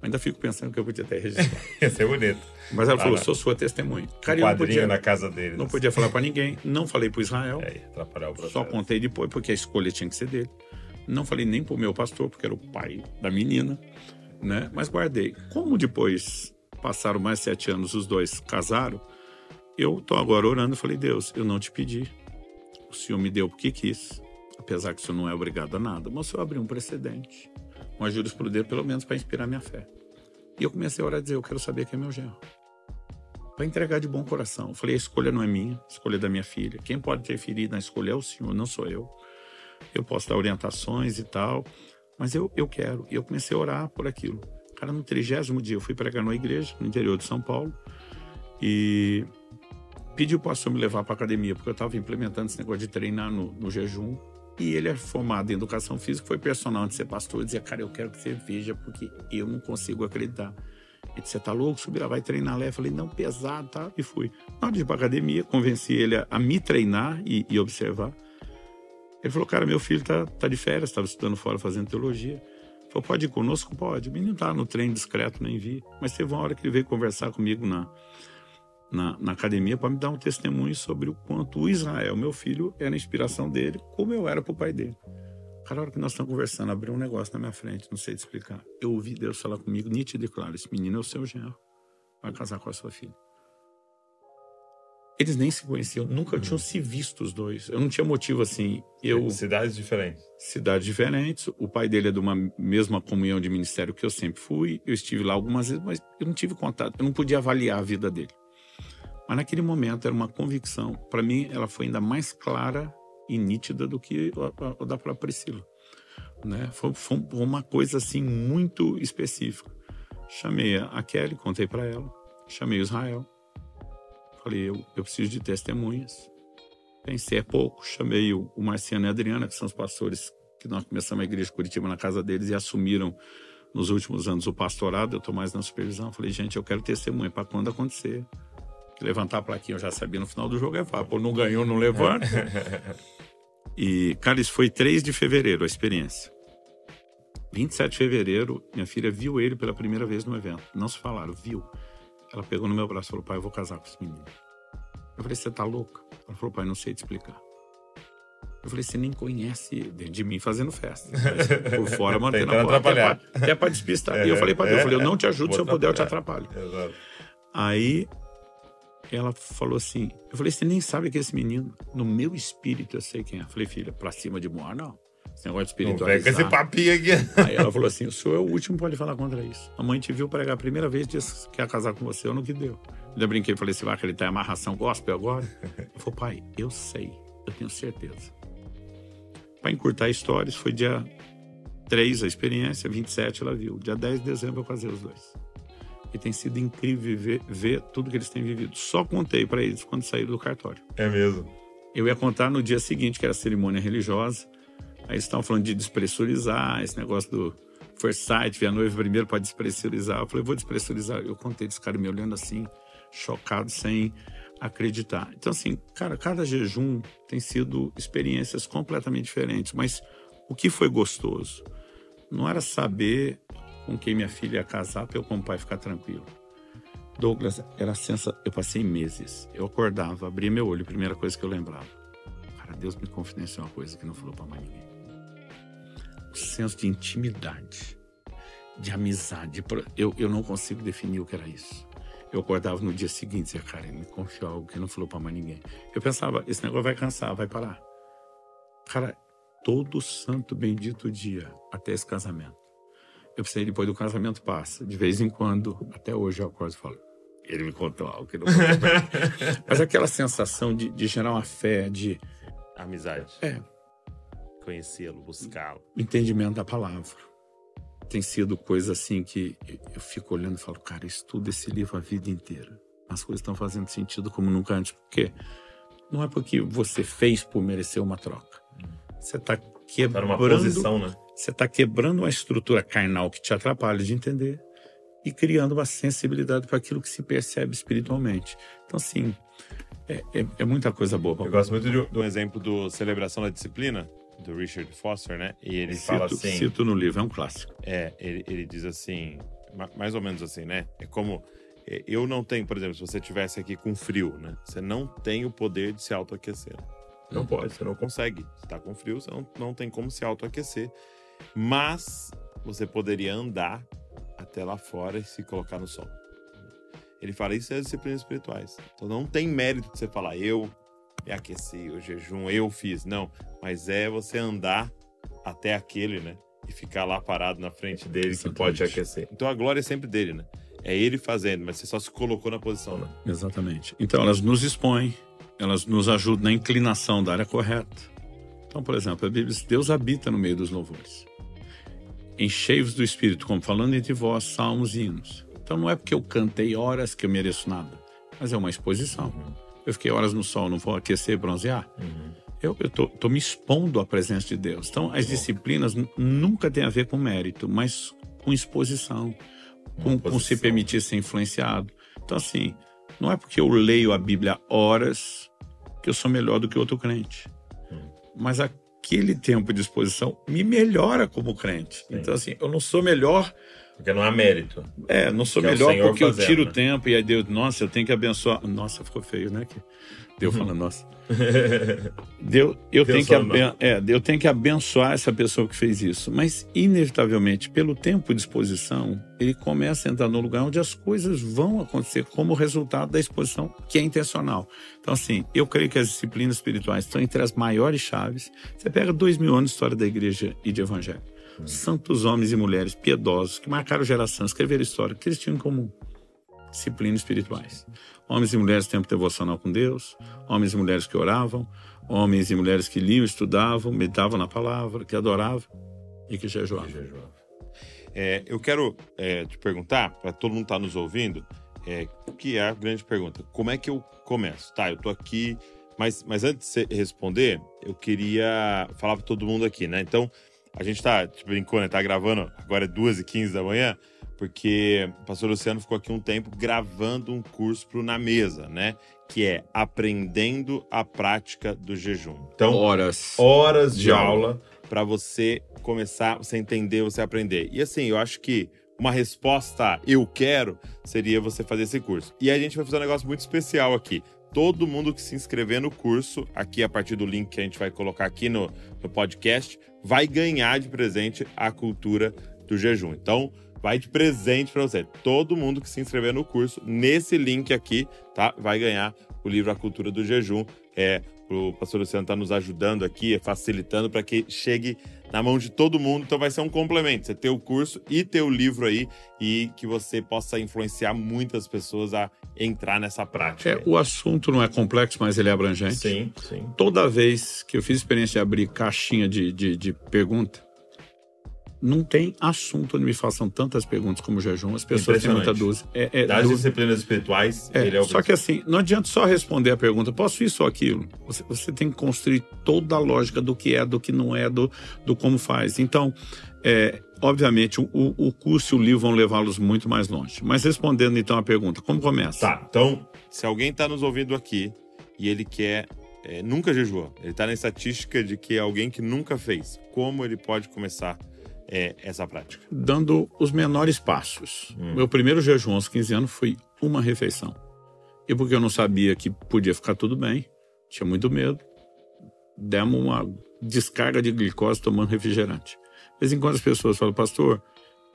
Ainda fico pensando que eu podia até registrar. Isso é bonito. Mas ela ah, falou, se eu sou testemunha. Cara, quadrinho não podia, na casa dele. Não assim. Podia falar para ninguém. Não falei para Israel. É, atrapalhar o processo. Só contei depois, porque a escolha tinha que ser dele. Não falei nem para o meu pastor, porque era o pai da menina. Né? Mas guardei. Como depois passaram mais sete anos, os dois casaram, eu estou agora orando e falei, Deus, eu não te pedi. O Senhor me deu porque quis. Apesar que o Senhor não é obrigado a nada, mas o Senhor abriu um precedente, uma jurisprudência pelo menos para inspirar minha fé. E eu comecei a orar e dizer, eu quero saber quem é meu genro. Para entregar de bom coração. Eu falei, a escolha não é minha, a escolha é da minha filha. Quem pode interferir na escolha é o Senhor, não sou eu. Eu posso dar orientações e tal, mas eu, eu quero. E eu comecei a orar por aquilo. Cara, no trigésimo dia eu fui pregar numa igreja, no interior de São Paulo, e pedi para o pastor me levar para a academia, porque eu estava implementando esse negócio de treinar no, no jejum. E ele é formado em educação física, foi personal antes de ser pastor. Dizia, cara, eu quero que você veja, porque eu não consigo acreditar. Ele disse, você tá louco? Subirá, vai treinar leve. Eu falei, não, pesado, tá? E fui. Na hora de ir pra academia, convenci ele a, a me treinar e, e observar. Ele falou, cara, meu filho tá, tá de férias, estava estudando fora, fazendo teologia. Ele falou, pode ir conosco? Pode. O menino tá no treino discreto, nem vi. Mas teve uma hora que ele veio conversar comigo na, na, na academia para me dar um testemunho sobre o quanto o Israel, meu filho, era a inspiração dele, como eu era pro pai dele. Cara, a hora que nós estamos conversando, abriu um negócio na minha frente, não sei te explicar. Eu ouvi Deus falar comigo, nítido e claro, esse menino é o seu genro, vai casar com a sua filha. Eles nem se conheciam, nunca uhum. tinham se visto os dois. Eu não tinha motivo assim. Eu... Cidades diferentes. Cidades diferentes. O pai dele é de uma mesma comunhão de ministério que eu sempre fui. Eu estive lá algumas vezes, mas eu não tive contato. Eu não podia avaliar a vida dele. Mas naquele momento era uma convicção. Para mim, ela foi ainda mais clara e nítida do que a da própria Priscila. Né? Foi, foi uma coisa assim muito específica. Chamei a Kelly, contei para ela. Chamei o Israel. Falei, eu, eu preciso de testemunhas. Pensei, é pouco. Chamei o, o Marciano e a Adriana, que são os pastores que nós começamos a igreja de Curitiba na casa deles e assumiram nos últimos anos o pastorado. Eu estou mais na supervisão. Falei, gente, eu quero testemunha para quando acontecer. Levantar a plaquinha, eu já sabia no final do jogo, é fácil. Pô, não ganhou, não levanta. E, cara, isso foi três de fevereiro, a experiência. vinte e sete de fevereiro, minha filha viu ele pela primeira vez no evento. Não se falaram, viu. Ela pegou no meu braço e falou, pai, eu vou casar com esse menino. Eu falei, você tá louca? Ela falou, pai, não sei te explicar. Eu falei, você nem conhece ele, de mim fazendo festa. Por fora, mantendo a porta. Até pra despistar. É, e eu falei pra Deus, é, eu falei, eu não te ajudo, se eu puder eu te atrapalho. Exato. Aí, ela falou assim, eu falei, você nem sabe que esse menino, no meu espírito eu sei quem é. Eu falei, filha, pra cima de Moar, não. Esse negócio de espiritualizar. Não pega esse papinho aqui. Aí ela falou assim, o senhor é o último que pode falar contra isso. A mãe te viu pregar a primeira vez e disse que quer casar com você, eu não que deu. Ainda brinquei, falei, você vai acreditar em amarração gospel agora? Eu falei, pai, eu sei, eu tenho certeza. Pra encurtar histórias, foi dia três a experiência, vinte e sete ela viu. Dia dez de dezembro eu casei os dois. E tem sido incrível ver, ver tudo que eles têm vivido. Só contei para eles quando saíram do cartório. É mesmo? Eu ia contar no dia seguinte, que era a cerimônia religiosa. Aí eles estavam falando de despressurizar, esse negócio do first sight, ver a noiva primeiro para despressurizar. Eu falei, vou despressurizar. Eu contei desse cara me olhando assim, chocado, sem acreditar. Então assim, cara, cada jejum tem sido experiências completamente diferentes. Mas o que foi gostoso? Não era saber com quem minha filha ia casar, para eu como pai ficar tranquilo. Douglas, era a sensação, eu passei meses, eu acordava, abria meu olho, primeira coisa que eu lembrava, cara, Deus me confidenciou uma coisa que não falou para mais ninguém. O senso de intimidade, de amizade, eu, eu não consigo definir o que era isso. Eu acordava no dia seguinte, dizia, cara, ele me confiou algo que não falou para mais ninguém. Eu pensava, esse negócio vai cansar, vai parar. Cara, todo santo bendito dia, até esse casamento. Eu pensei, depois do casamento passa. De vez em quando, até hoje eu acordo e falo, ele me contou algo que não foi. Mas aquela sensação de, de gerar uma fé, de... Amizade. É. Conhecê-lo, buscá-lo. O entendimento da palavra. Tem sido coisa assim que eu fico olhando e falo, cara, eu estudo esse livro a vida inteira. As coisas estão fazendo sentido como nunca antes. Por quê? Não é porque você fez por merecer uma troca. Você está quebrando... Tá numa posição, né? Você está quebrando uma estrutura carnal que te atrapalha de entender e criando uma sensibilidade para aquilo que se percebe espiritualmente. Então, assim, é, é, é muita coisa boa. Eu gosto muito de, do exemplo do Celebração da Disciplina, do Richard Foster, né? E ele cito, fala assim... Cito no livro, é um clássico. É, ele, ele diz assim, mais ou menos assim, né? É como... Eu não tenho, por exemplo, se você estivesse aqui com frio, né? Você não tem o poder de se autoaquecer. Não pode, você não consegue. Você está com frio, você não, não tem como se autoaquecer. Mas você poderia andar até lá fora e se colocar no sol. Ele fala, isso é disciplinas espirituais. Então não tem mérito de você falar, eu me aqueci, eu jejum, eu fiz. Não, mas é você andar até aquele, né? E ficar lá parado na frente dele, exatamente, que pode te aquecer. Então a glória é sempre dele, né? É ele fazendo, mas você só se colocou na posição, né? Exatamente. Então elas nos expõem, elas nos ajudam na inclinação da área correta. Então, por exemplo, a Bíblia diz, Deus habita no meio dos louvores. Enchei-vos do Espírito, como falando entre vós, salmos e hinos. Então não é porque eu cantei horas que eu mereço nada, mas é uma exposição. Uhum. Eu fiquei horas no sol, não vou aquecer e bronzear? Uhum. eu estou me expondo à presença de Deus. Então, as disciplinas nunca têm a ver com mérito, mas com exposição, com, exposição. com se permitir ser influenciado. Então, assim, não é porque eu leio a Bíblia horas que eu sou melhor do que outro crente. Hum. Mas aquele tempo de exposição me melhora como crente. Sim. Então, assim, eu não sou melhor... Porque não há mérito. É, não sou que melhor é porque fazendo, eu tiro o né? tempo e aí Deus, nossa, eu tenho que abençoar. Nossa, ficou feio, né? Deus fala, nossa. Deus, eu, Deus tenho que aben... é, eu tenho que abençoar essa pessoa que fez isso. Mas, inevitavelmente, pelo tempo de exposição, ele começa a entrar num lugar onde as coisas vão acontecer como resultado da exposição, que é intencional. Então, assim, eu creio que as disciplinas espirituais estão entre as maiores chaves. Você pega dois mil anos de história da igreja e de evangelho. Santos homens e mulheres piedosos que marcaram geração, escreveram história, que eles tinham em comum disciplinas espirituais. Homens e mulheres tempo devocional com Deus, homens e mulheres que oravam, homens e mulheres que liam, estudavam, meditavam na palavra, que adoravam e que jejuavam. É, eu quero é, te perguntar, para todo mundo que está nos ouvindo, é, que é a grande pergunta, como é que eu começo? Tá, eu estou aqui, mas, mas antes de responder, eu queria falar para todo mundo aqui, né? Então, a gente tá, te brincou, né? Tá gravando, agora é duas e quinze da manhã, porque o pastor Luciano ficou aqui um tempo gravando um curso pro Na Mesa, né? Que é Aprendendo a Prática do Jejum. Então, horas, horas de, de aula, aula para você começar, você entender, você aprender. E assim, eu acho que uma resposta eu quero seria você fazer esse curso. E a gente vai fazer um negócio muito especial aqui. Todo mundo que se inscrever no curso, aqui a partir do link que a gente vai colocar aqui no, no podcast, vai ganhar de presente A Cultura do Jejum. Então, vai de presente para você. Todo mundo que se inscrever no curso, nesse link aqui, tá? Vai ganhar o livro A Cultura do Jejum. É, o pastor Luciano está nos ajudando aqui, facilitando para que chegue na mão de todo mundo. Então vai ser um complemento, você ter o curso e ter o livro aí, e que você possa influenciar muitas pessoas a entrar nessa prática. É, o assunto não é complexo, mas ele é abrangente. Sim, sim. Toda vez que eu fiz experiência de abrir caixinha de, de, de pergunta, não tem assunto onde me façam tantas perguntas como o jejum. As pessoas têm muita dúvida. É, é, das dúvida. disciplinas espirituais, é, ele é o Só que assim, não adianta só responder a pergunta, posso isso ou aquilo? Você, você tem que construir toda a lógica do que é, do que não é, do, do como faz. Então, é, obviamente, o, o curso e o livro vão levá-los muito mais longe. Mas respondendo então a pergunta, como começa? Tá, então, se alguém está nos ouvindo aqui e ele quer... É, nunca jejuou, ele está na estatística de que é alguém que nunca fez, como ele pode começar É essa prática? Dando os menores passos. Hum. Meu primeiro jejum aos quinze anos foi uma refeição. E porque eu não sabia que podia ficar tudo bem, tinha muito medo, demos uma descarga de glicose tomando refrigerante. De vez em quando as pessoas falam, pastor,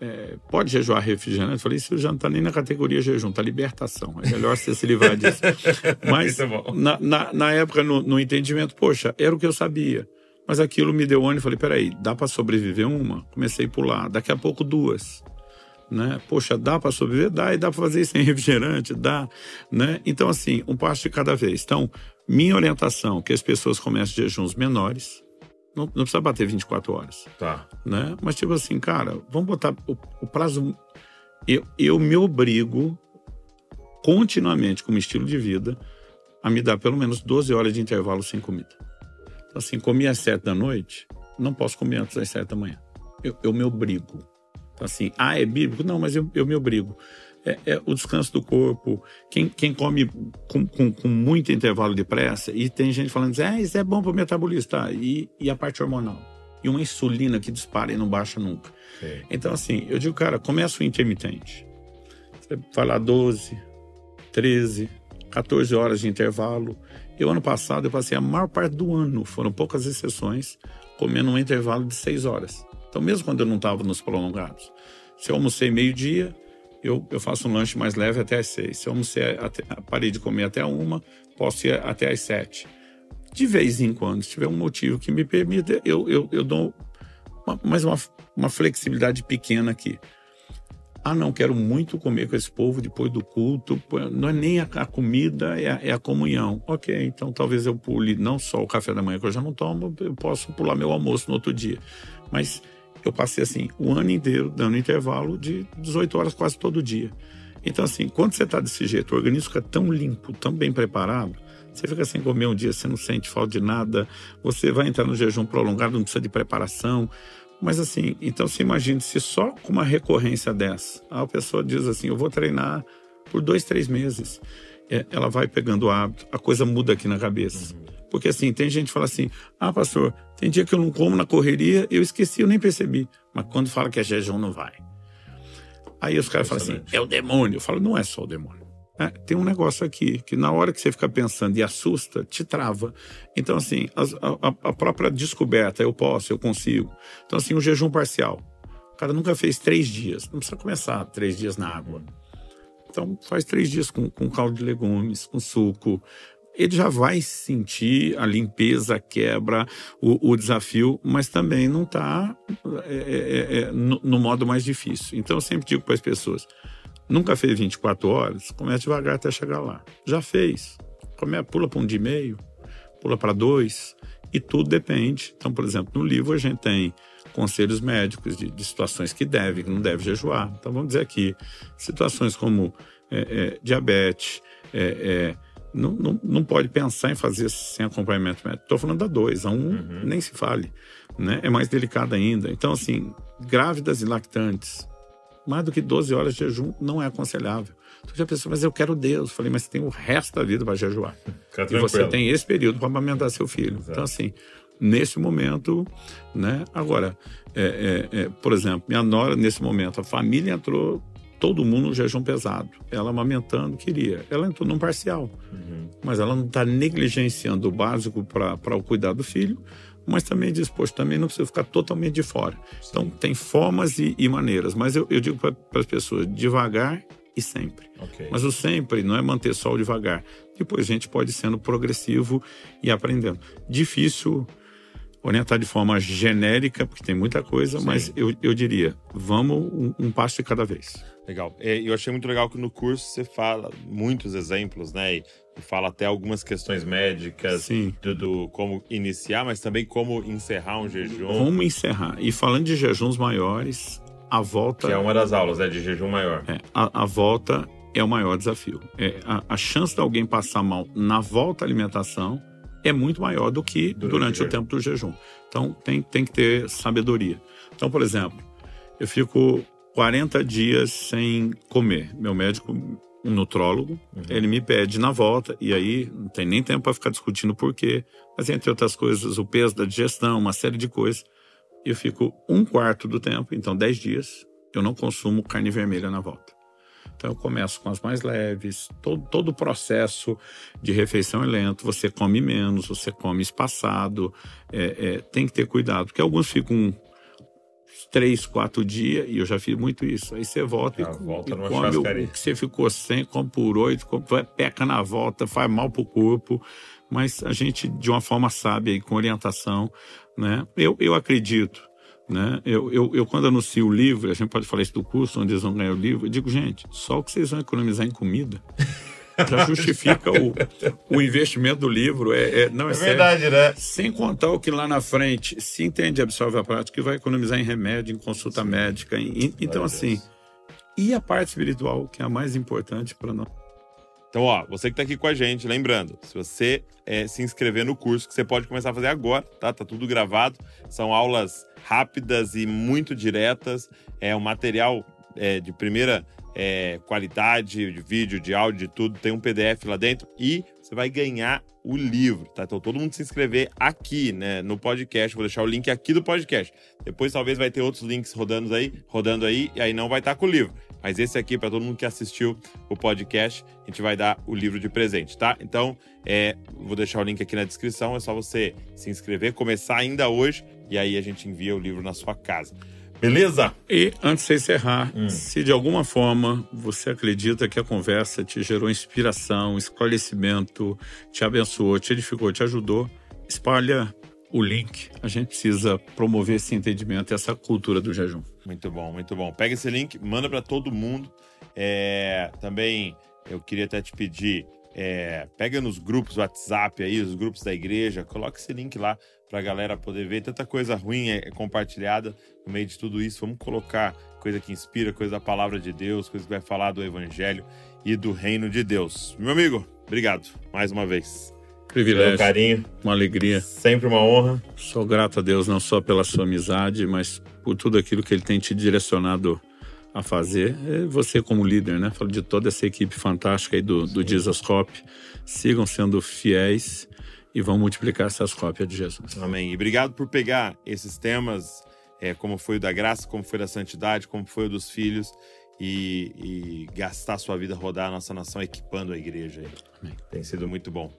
é, pode jejuar refrigerante? Eu falei, isso já não está nem na categoria jejum, está libertação. É melhor você se livrar disso. Mas é na, na, na época, no, no entendimento, poxa, era o que eu sabia. Mas aquilo me deu ânimo e falei, peraí, dá para sobreviver uma? Comecei a pular, daqui a pouco duas, né? Poxa, dá para sobreviver? Dá, e dá para fazer isso sem refrigerante? Dá, né? Então assim, um passo de cada vez. Então, minha orientação é que as pessoas comecem jejuns menores, não, não precisa bater vinte e quatro horas, tá, né? Mas tipo assim, cara, vamos botar o, o prazo... Eu, eu me obrigo continuamente, como estilo de vida, a me dar pelo menos doze horas de intervalo sem comida. Assim, comi às sete da noite, não posso comer antes das sete da manhã. Eu, eu me obrigo. Então, assim, ah, é bíblico? Não, mas eu, eu me obrigo. É, é o descanso do corpo. Quem, quem come com, com, com muito intervalo de pressa, e tem gente falando assim, ah, isso é bom para o metabolismo, tá? E, e a parte hormonal? E uma insulina que dispara e não baixa nunca. É. Então, assim, eu digo, cara, começa o intermitente. Você vai lá doze, treze, quatorze horas de intervalo. Eu, ano passado, eu passei a maior parte do ano, foram poucas exceções, comendo um intervalo de seis horas. Então, mesmo quando eu não estava nos prolongados, se eu almocei meio-dia, eu, eu faço um lanche mais leve até às seis. Se eu almocei, até, parei de comer até uma, posso ir até às sete. De vez em quando, se tiver um motivo que me permita, eu, eu, eu dou uma, mais uma, uma flexibilidade pequena aqui. Ah, não, quero muito comer com esse povo depois do culto. Não é nem a, a comida, é a, é a comunhão. Ok, então talvez eu pule não só o café da manhã, que eu já não tomo, eu posso pular meu almoço no outro dia. Mas eu passei assim, o ano inteiro, dando intervalo de dezoito horas quase todo dia. Então assim, quando você está desse jeito, o organismo fica tão limpo, tão bem preparado, você fica sem comer um dia, você não sente falta de nada, você vai entrar no jejum prolongado, não precisa de preparação. Mas assim, então você imagina se só com uma recorrência dessa, a pessoa diz assim, eu vou treinar por dois, três meses. É, ela vai pegando o hábito, a coisa muda aqui na cabeça. Uhum. Porque assim, tem gente que fala assim, ah pastor, tem dia que eu não como na correria, eu esqueci, eu nem percebi. Mas quando fala que é jejum, não vai. Aí os caras falam assim, é o demônio. Eu falo, não é só o demônio. É, tem um negócio aqui, que na hora que você fica pensando e assusta, te trava. Então assim, a, a, a própria descoberta, eu posso, eu consigo. Então assim, um jejum parcial. O cara nunca fez três dias, não precisa começar três dias na água. Então faz três dias com, com caldo de legumes, com suco. Ele já vai sentir a limpeza, a quebra, o, o desafio, mas também não está é, é, é, no, no modo mais difícil. Então eu sempre digo para as pessoas, nunca fez vinte e quatro horas, comece devagar até chegar lá. Já fez, comece, pula para um dia e meio, pula para dois, e tudo depende. Então, por exemplo, no livro a gente tem conselhos médicos de, de situações que deve, que não deve jejuar. Então vamos dizer aqui, situações como é, é, diabetes, é, é, Não, não, não pode pensar em fazer sem acompanhamento médico. Estou falando da dois, a um uhum. nem se fale, né? É mais delicada ainda. Então, assim, grávidas e lactantes, mais do que doze horas de jejum não é aconselhável. Então, já pensou, mas eu quero Deus. Falei, mas você tem o resto da vida para jejuar. Fica e tranquilo. Você tem esse período para amamentar seu filho. Exato. Então, assim, nesse momento, né? Agora, é, é, é, por exemplo, minha nora, nesse momento, a família entrou... todo mundo no jejum pesado. Ela amamentando, queria. Ela entrou num parcial. Uhum. Mas ela não está negligenciando o básico para o cuidado do filho, mas também diz, poxa, também não precisa ficar totalmente de fora. Sim. Então, tem formas e, e maneiras. Mas eu, eu digo para as pessoas, devagar e sempre. Okay. Mas o sempre não é manter só o devagar. Depois a gente pode sendo progressivo e aprendendo. Difícil orientar de forma genérica, porque tem muita coisa, sim, mas eu, eu diria, vamos um, um passo de cada vez. Legal. Eu achei muito legal que no curso você fala muitos exemplos, né? E fala até algumas questões médicas do, do como iniciar, mas também como encerrar um jejum. Como encerrar. E falando de jejuns maiores, a volta... que é uma das aulas, né? De jejum maior. É, a, a volta é o maior desafio. É, a, a chance de alguém passar mal na volta à alimentação é muito maior do que durante, durante o tempo do jejum. Então, tem, tem que ter sabedoria. Então, por exemplo, eu fico... quarenta dias sem comer. Meu médico, um nutrólogo, uhum. ele me pede na volta, e aí não tem nem tempo para ficar discutindo por quê, mas entre outras coisas, o peso da digestão, uma série de coisas. Eu fico um quarto do tempo, então dez dias, eu não consumo carne vermelha na volta. Então eu começo com as mais leves, todo, todo o processo de refeição é lento, você come menos, você come espaçado, é, é, tem que ter cuidado, porque alguns ficam... três, quatro dias, e eu já fiz muito isso. Aí você volta ah, e, volta e come o que você ficou sem, come por oito, come, peca na volta, faz mal pro corpo. Mas a gente, de uma forma sábia e com orientação, né? Eu, eu acredito, né? Eu, eu, eu, quando anuncio o livro, a gente pode falar isso do curso, onde eles vão ganhar o livro, eu digo, gente, só o que vocês vão economizar em comida... já justifica o, o investimento do livro. É, é, não é, é verdade, sério. Né? Sem contar o que lá na frente se entende, absorve a prática, que vai economizar em remédio, em consulta sim. médica. Em, em, então, Deus. assim, e a parte espiritual, que é a mais importante para nós. Então, ó, você que tá aqui com a gente, lembrando, se você é, se inscrever no curso, que você pode começar a fazer agora, tá? Tá tudo gravado. São aulas rápidas e muito diretas. É um material é, de primeira... É, qualidade de vídeo, de áudio, de tudo, tem um P D F lá dentro e você vai ganhar o livro, tá? Então todo mundo se inscrever aqui, né, no podcast, vou deixar o link aqui do podcast, depois talvez vai ter outros links rodando aí, rodando aí e aí não vai estar com o livro, mas esse aqui para todo mundo que assistiu o podcast, a gente vai dar o livro de presente, tá? Então, é, vou deixar o link aqui na descrição, é só você se inscrever, começar ainda hoje e aí a gente envia o livro na sua casa. Beleza? E antes de encerrar, hum. se de alguma forma você acredita que a conversa te gerou inspiração, esclarecimento, te abençoou, te edificou, te ajudou, espalha o link. A gente precisa promover esse entendimento, essa cultura do jejum. Muito bom, muito bom. Pega esse link, manda para todo mundo. É, também eu queria até te pedir, é, pega nos grupos WhatsApp aí, os grupos da igreja, coloca esse link lá. para a galera poder ver. Tanta coisa ruim é compartilhada no meio de tudo isso. Vamos colocar coisa que inspira, coisa da palavra de Deus, coisa que vai falar do evangelho e do reino de Deus. Meu amigo, obrigado mais uma vez. Privilégio, carinho, uma alegria. Sempre uma honra. Sou grato a Deus não só pela sua amizade, mas por tudo aquilo que Ele tem te direcionado a fazer. E você como líder, né? Falo de toda essa equipe fantástica aí do, do JesusCopy. Sigam sendo fiéis e vão multiplicar essas cópias de Jesus. Amém. E obrigado por pegar esses temas, é, como foi o da graça, como foi o da santidade, como foi o dos filhos, e, e gastar sua vida, rodar a nossa nação equipando a igreja. Amém. Tem sido muito bom.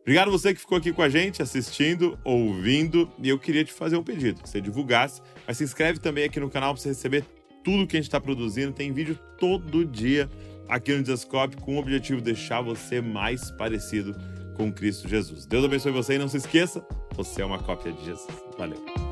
Obrigado você que ficou aqui com a gente, assistindo, ouvindo. E eu queria te fazer um pedido, que você divulgasse. Mas se inscreve também aqui no canal para você receber tudo que a gente está produzindo. Tem vídeo todo dia aqui no JesusCopy com o objetivo de deixar você mais parecido com Cristo Jesus. Deus abençoe você e não se esqueça, você é uma cópia de Jesus. Valeu!